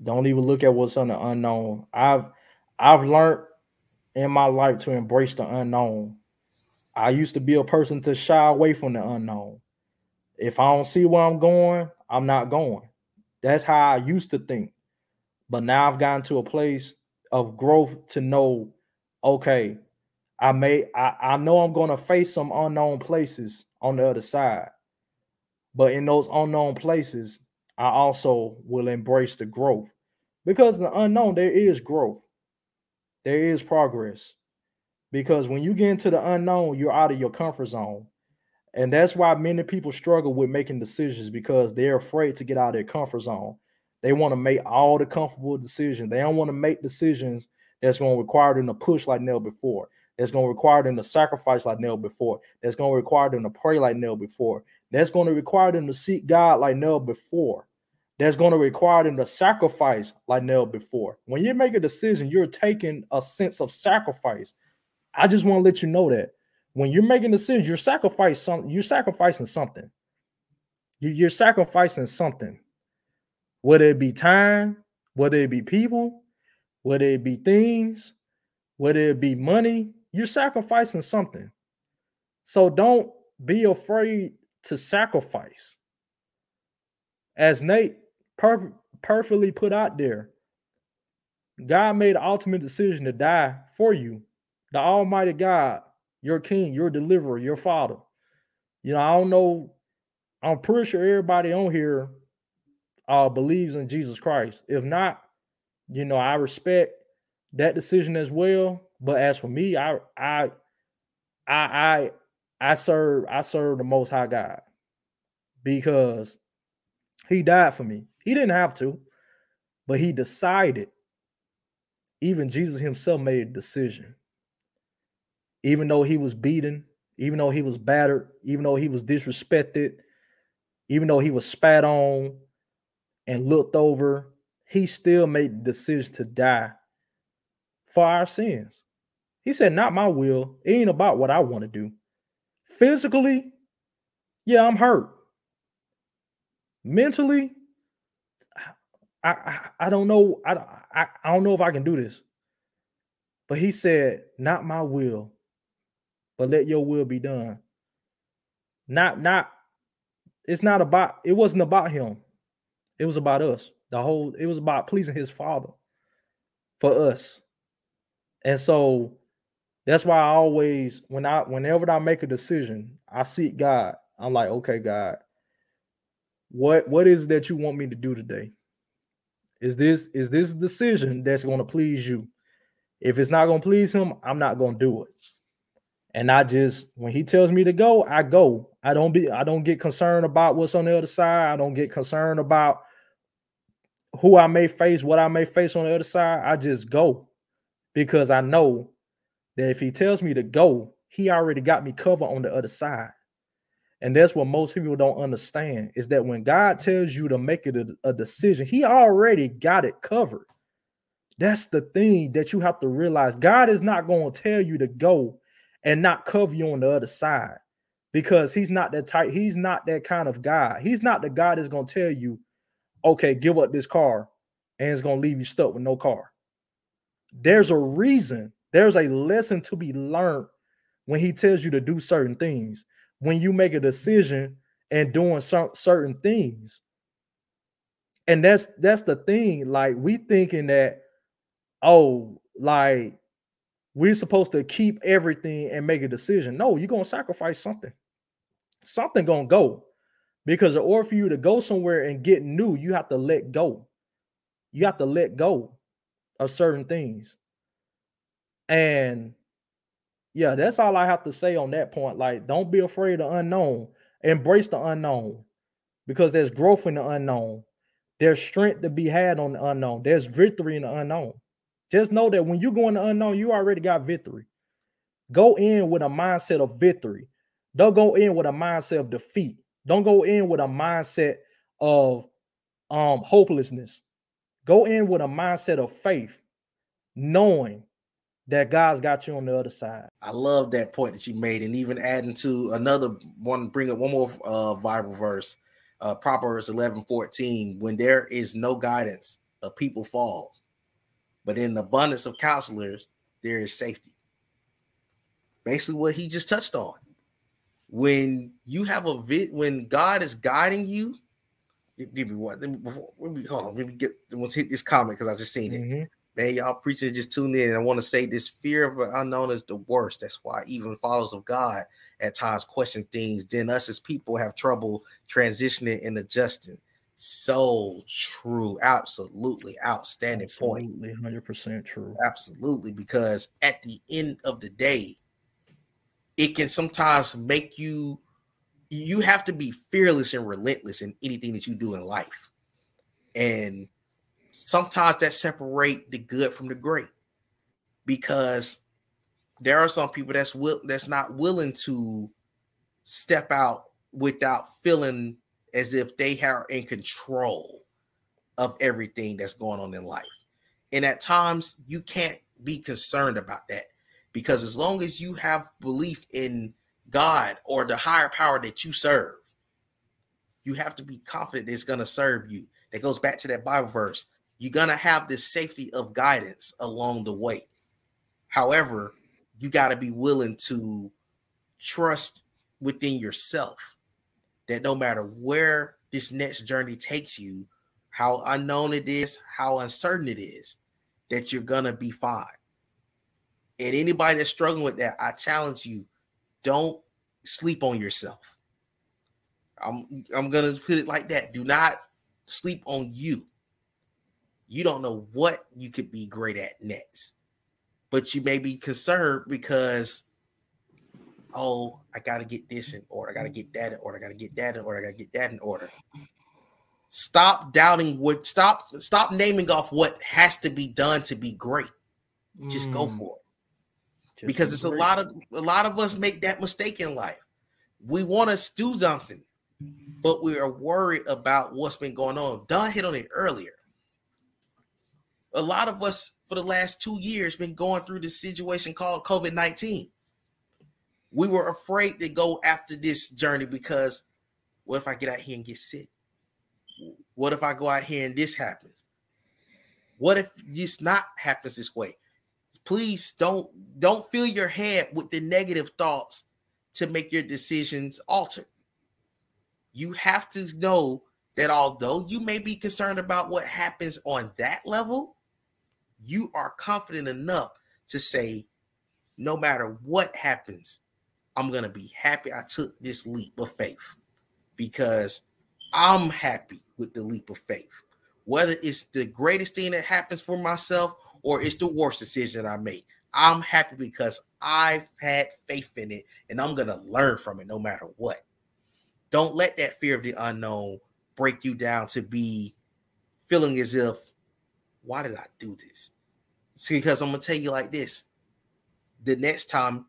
Don't even look at what's on the unknown. I've learned in my life to embrace the unknown. I used to be a person to shy away from the unknown. If I don't see where I'm going, I'm not going. That's how I used to think. But now I've gotten to a place of growth to know, okay, I know I'm going to face some unknown places on the other side. But in those unknown places, I also will embrace the growth. Because the unknown, there is growth. There is progress. Because when you get into the unknown, you're out of your comfort zone. And that's why many people struggle with making decisions, because they're afraid to get out of their comfort zone. They want to make all the comfortable decisions. They don't want to make decisions that's going to require them to push like never before. That's going to require them to sacrifice like never before. That's going to require them to pray like never before. That's going to require them to seek God like never before. That's going to require them to sacrifice like never before. When you make a decision, you're taking a sense of sacrifice. I just want to let you know that when you're making decisions, you're sacrificing something. You're sacrificing something. Whether it be time, whether it be people, whether it be things, whether it be money, you're sacrificing something. So don't be afraid to sacrifice. As Nate perfectly put out there, God made the ultimate decision to die for you. The Almighty God, your King, your deliverer, your Father. You know, I don't know. I'm pretty sure everybody on here believes in Jesus Christ. If not, you know, I respect that decision as well. But as for me, I serve the Most High God because He died for me. He didn't have to, but He decided. Even Jesus Himself made a decision. Even though He was beaten, even though He was battered, even though He was disrespected, even though He was spat on and looked over, He still made the decision to die for our sins. He said, not my will. It ain't about what I want to do. Physically, yeah, I'm hurt. Mentally, I don't know. I don't know if I can do this. But He said, not my will, but let your will be done. It wasn't about Him. It was about us. It was about pleasing His Father for us. And so that's why I always, whenever I make a decision, I seek God. I'm like, okay, God, What is it that you want me to do today? Is this a decision that's going to please you? If it's not going to please Him, I'm not going to do it. And when He tells me to go, I go. I don't get concerned about what's on the other side. I don't get concerned about who I may face, what I may face on the other side. I just go because I know that if He tells me to go, He already got me covered on the other side. And that's what most people don't understand, is that when God tells you to make it a decision, He already got it covered. That's the thing that you have to realize. God is not going to tell you to go and not cover you on the other side, because He's not that type. He's not that kind of God. He's not the God that's going to tell you, okay, give up this car, and it's going to leave you stuck with no car. There's a reason. There's a lesson to be learned when he tells you to do certain things, when you make a decision and doing certain things. And that's the thing. Like, we thinking that, oh, like, we're supposed to keep everything and make a decision. No, you're going to sacrifice something. Something going to go. Because in order for you to go somewhere and get new, you have to let go. You have to let go of certain things. And yeah, that's all I have to say on that point. Like, don't be afraid of unknown. Embrace the unknown, because there's growth in the unknown. There's strength to be had on the unknown. There's victory in the unknown. Just know that when you go in the unknown, you already got victory. Go in with a mindset of victory. Don't go in with a mindset of defeat. Don't go in with a mindset of hopelessness. Go in with a mindset of faith, knowing that God's got you on the other side. I love that point that you made, and even adding to another one, bring up one more Bible verse, Proverbs 11:14. When there is no guidance, a people falls, but in the abundance of counselors, there is safety. Basically what he just touched on. When you have when God is guiding you, give me one. Let's hit this comment because I just seen it. Mm-hmm. Man, y'all preachers just tune in. And I want to say this fear of the unknown is the worst. That's why even followers of God at times question things. Then us as people have trouble transitioning and adjusting. So true. Absolutely. Outstanding point. 100% true. Absolutely. Because at the end of the day, it can sometimes make you have to be fearless and relentless in anything that you do in life. And sometimes that separate the good from the great, because there are some people that's not willing to step out without feeling as if they are in control of everything that's going on in life. And at times you can't be concerned about that, because as long as you have belief in God or the higher power that you serve, you have to be confident it's going to serve you. That goes back to that Bible verse. You're going to have this safety of guidance along the way. However, you got to be willing to trust within yourself that no matter where this next journey takes you, how unknown it is, how uncertain it is, that you're going to be fine. And anybody that's struggling with that, I challenge you, don't sleep on yourself. I'm going to put it like that. Do not sleep on you. You don't know what you could be great at next, but you may be concerned because, oh, I got to get this in order. I got to get that in order. I got to get that in order. I got to get that in order. Stop doubting what, stop naming off what has to be done to be great. Just go for it. Just because it's a lot of us make that mistake in life. We want to do something, but we are worried about what's been going on. Don hit on it earlier. A lot of us for the last 2 years been going through this situation called COVID-19. We were afraid to go after this journey because what if I get out here and get sick? What if I go out here and this happens? What if this not happens this way? Please don't fill your head with the negative thoughts to make your decisions altered. You have to know that although you may be concerned about what happens on that level, you are confident enough to say, no matter what happens, I'm going to be happy I took this leap of faith, because I'm happy with the leap of faith. Whether it's the greatest thing that happens for myself or it's the worst decision I make, I'm happy because I've had faith in it and I'm going to learn from it no matter what. Don't let that fear of the unknown break you down to be feeling as if, why did I do this? It's because I'm going to tell you like this. The next time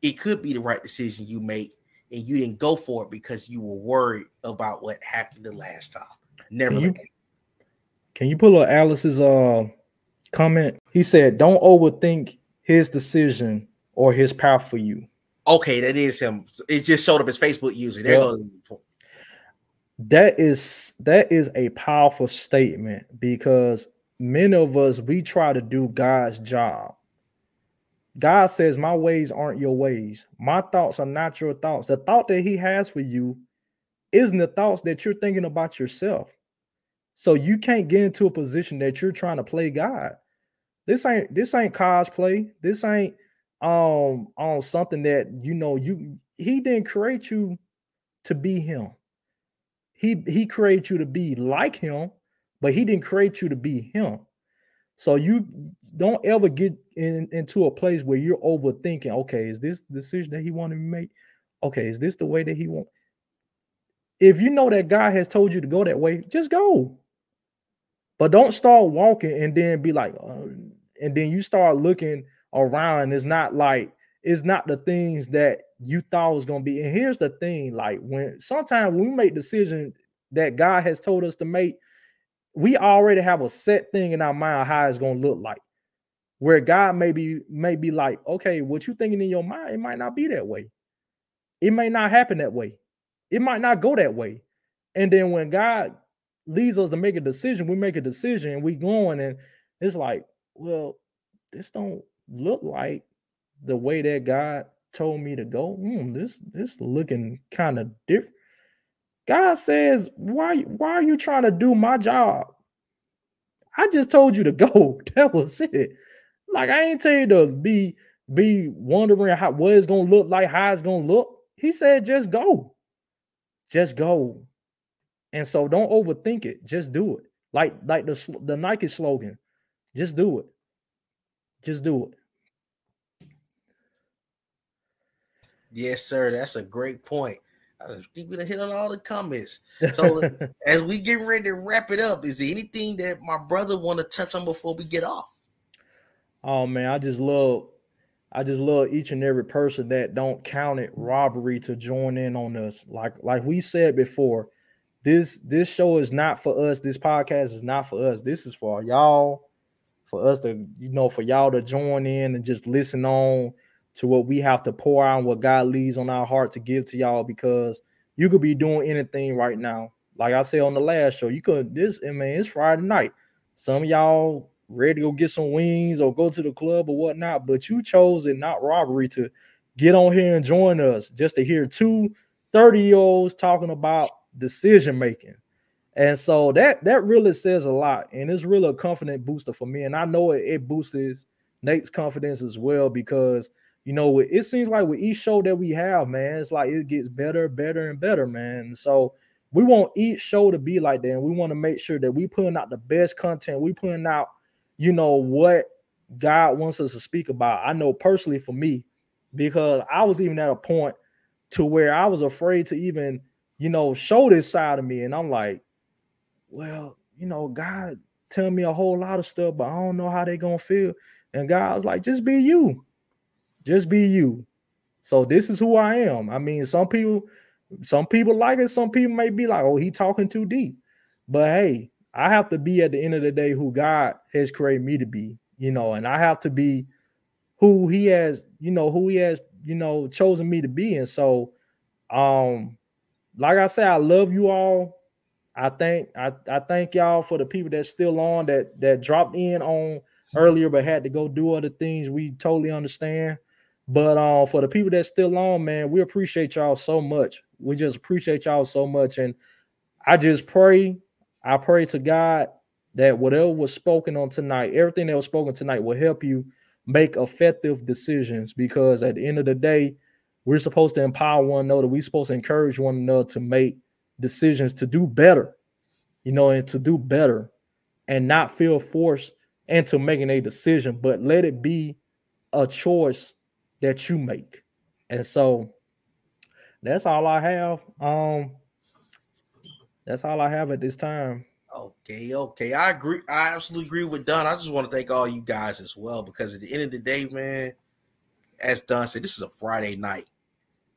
it could be the right decision you make and you didn't go for it because you were worried about what happened the last time. Never. Can you pull up Alice's comment? He said, don't overthink his decision or his path for you. Okay, that is him. It just showed up as Facebook user. There goes. That is a powerful statement, because many of us, we try to do God's job. God says, my ways aren't your ways. My thoughts are not your thoughts. The thought that he has for you isn't the thoughts that you're thinking about yourself. So you can't get into a position that you're trying to play God. This ain't cosplay. This ain't on something that, you know, he didn't create you to be him. He created you to be like him, but he didn't create you to be him. So you don't ever get into a place where you're overthinking, okay, is this the decision that he wanted me to make? Okay, is this the way that he wants? If you know that God has told you to go that way, just go. But don't start walking and then be like, and then you start looking around. It's not the things that you thought was going to be. And here's the thing, like sometimes we make decisions that God has told us to make, we already have a set thing in our mind how it's going to look like, where God may be like, okay, what you thinking in your mind, it might not be that way. It may not happen that way. It might not go that way. And then when God leads us to make a decision, we make a decision and we going, and it's like, well, this don't look like the way that God told me to go. This looking kind of different. God says, why are you trying to do my job? I just told you to go. That was it. Like, I ain't tell you to be wondering what it's going to look like, how it's going to look. He said, just go. Just go. And so don't overthink it. Just do it. Like the Nike slogan. Just do it. Just do it. Yes, sir. That's a great point. I think we done hit on all the comments. So as we get ready to wrap it up, is there anything that my brother want to touch on before we get off? Oh man, I just love each and every person that don't count it robbery to join in on us. Like we said before, this show is not for us. This podcast is not for us. This is for y'all, for us to, you know, for y'all to join in and just listen on to what we have to pour out and what God leaves on our heart to give to y'all, because you could be doing anything right now. Like I said on the last show, it's Friday night. Some of y'all ready to go get some wings or go to the club or whatnot, but you chose it not robbery to get on here and join us just to hear two 30-year-olds talking about decision-making. And so that really says a lot, and it's really a confident booster for me. And I know it boosts Nate's confidence as well, because you know, it seems like with each show that we have, man, it's like it gets better, better, and better, man. So we want each show to be like that, and we want to make sure that we putting out the best content. We putting out, you know, what God wants us to speak about. I know personally for me, because I was even at a point to where I was afraid to even, you know, show this side of me. And I'm like, well, you know, God tell me a whole lot of stuff, but I don't know how they're going to feel. And God was like, just be you. Just be you. So this is who I am. I mean, some people like it. Some people may be like, oh, he talking too deep. But hey, I have to be at the end of the day who God has created me to be, you know, and I have to be who he has chosen me to be. And so, like I said, I love you all. I thank y'all for the people that's still on that dropped in on earlier, but had to go do other things. We totally understand. But for the people that's still on, man, we appreciate y'all so much. We just appreciate y'all so much. And I pray to God that whatever was spoken on tonight, everything that was spoken tonight will help you make effective decisions, because at the end of the day, we're supposed to empower one another. We're supposed to encourage one another to make decisions, to do better, you know, and to do better and not feel forced into making a decision, but let it be a choice that you make. And so that's all I have. That's all I have at this time. Okay. I agree. I absolutely agree with Don. I just want to thank all you guys as well, because at the end of the day, man, as Don said, this is a Friday night,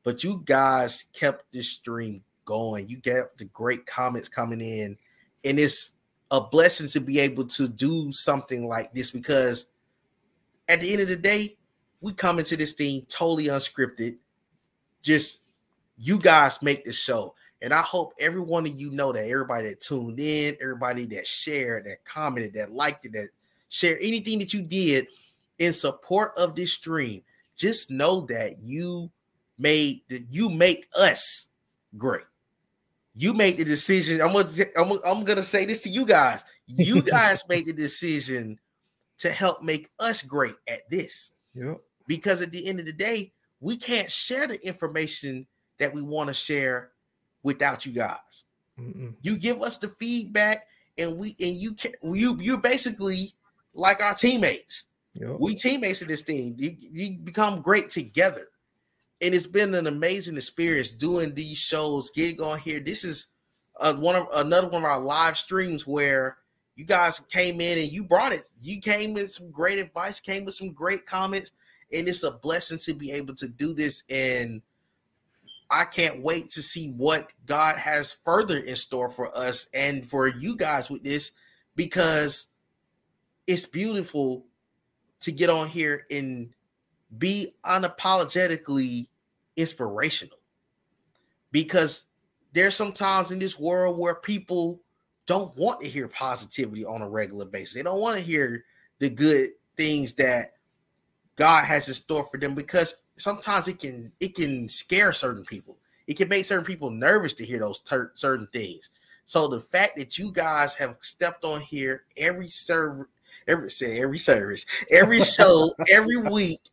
but you guys kept this stream going. You got the great comments coming in, and it's a blessing to be able to do something like this, because at the end of the day, we come into this thing totally unscripted. Just you guys make the show. And I hope every one of you know that, everybody that tuned in, everybody that shared, that commented, that liked it, that shared anything that you did, in support of this stream, just know that you make us great. You made the decision. I'm gonna say this to you guys. You guys made the decision to help make us great at this. Yep. Because at the end of the day, we can't share the information that we want to share without you guys. Mm-mm. You give us the feedback, and you're basically like our teammates. Yep. We teammates in this thing. You become great together. And it's been an amazing experience doing these shows, getting on here. This is another one of our live streams where you guys came in and you brought it. You came with some great advice, came with some great comments, and it's a blessing to be able to do this. And I can't wait to see what God has further in store for us and for you guys with this, because it's beautiful to get on here and be unapologetically inspirational, because there's some times in this world where people don't want to hear positivity on a regular basis. They don't want to hear the good things that God has in store for them, because sometimes it can scare certain people. It can make certain people nervous to hear those certain things. So the fact that you guys have stepped on here every show, every week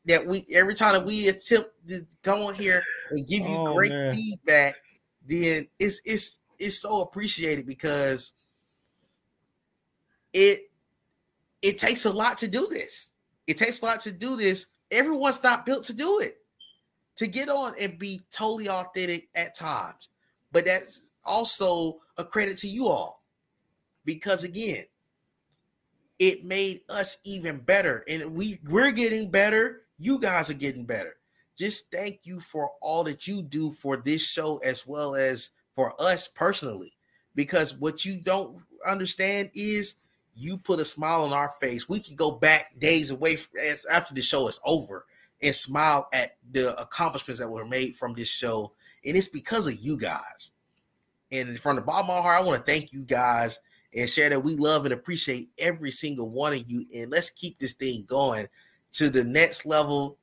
that every time that we attempt to go on here and give you great feedback, then it's so appreciated, because it takes a lot to do this. It takes a lot to do this. Everyone's not built to do it, to get on and be totally authentic at times. But that's also a credit to you all, because again, it made us even better, and we're getting better. You guys are getting better. Just thank you for all that you do for this show, as well as for us personally, because what you don't understand is you put a smile on our face. We can go back days away after the show is over and smile at the accomplishments that were made from this show, and it's because of you guys. And from the bottom of my heart, I want to thank you guys and share that we love and appreciate every single one of you. And let's keep this thing going to the next level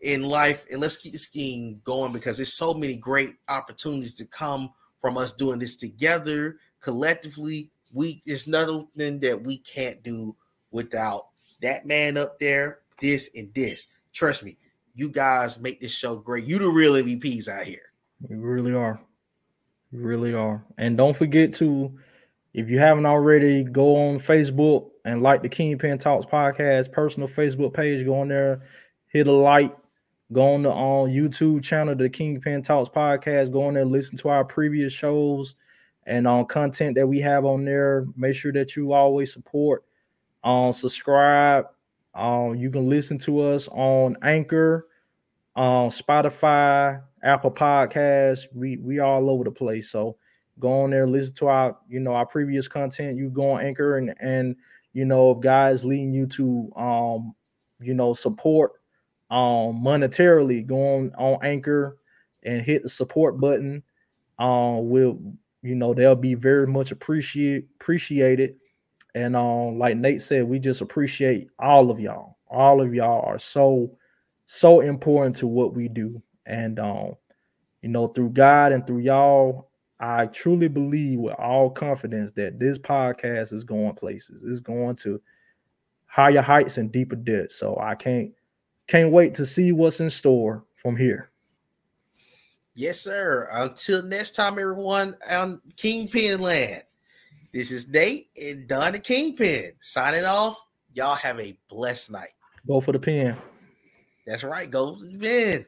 in life. And let's keep this thing going, because there's so many great opportunities to come from us doing this together collectively. There's nothing that we can't do without that man up there, this and this. Trust me, you guys make this show great. You the real MVPs out here. We really are. We really are. And don't forget to, if you haven't already, go on Facebook and like the Kingpin Talks podcast personal Facebook page. Go on there, hit a like. Go on the YouTube channel, the Kingpin Talks podcast. Go on there, listen to our previous shows and on content that we have on there. Make sure that you always support. Subscribe. You can listen to us on Anchor, on Spotify, Apple Podcasts. We all over the place. So go on there, listen to our previous content. You go on Anchor and if guys leading you to support monetarily, go on Anchor and hit the support button. They'll be very much appreciated. And like Nate said, we just appreciate all of y'all. All of y'all are so, so important to what we do. And through God and through y'all, I truly believe with all confidence that this podcast is going places. It's going to higher heights and deeper depths. So I can't wait to see what's in store from here. Yes, sir. Until next time, everyone, on Kingpin Land, this is Nate and Donnie Kingpin signing off. Y'all have a blessed night. Go for the pen. That's right. Go for the pen.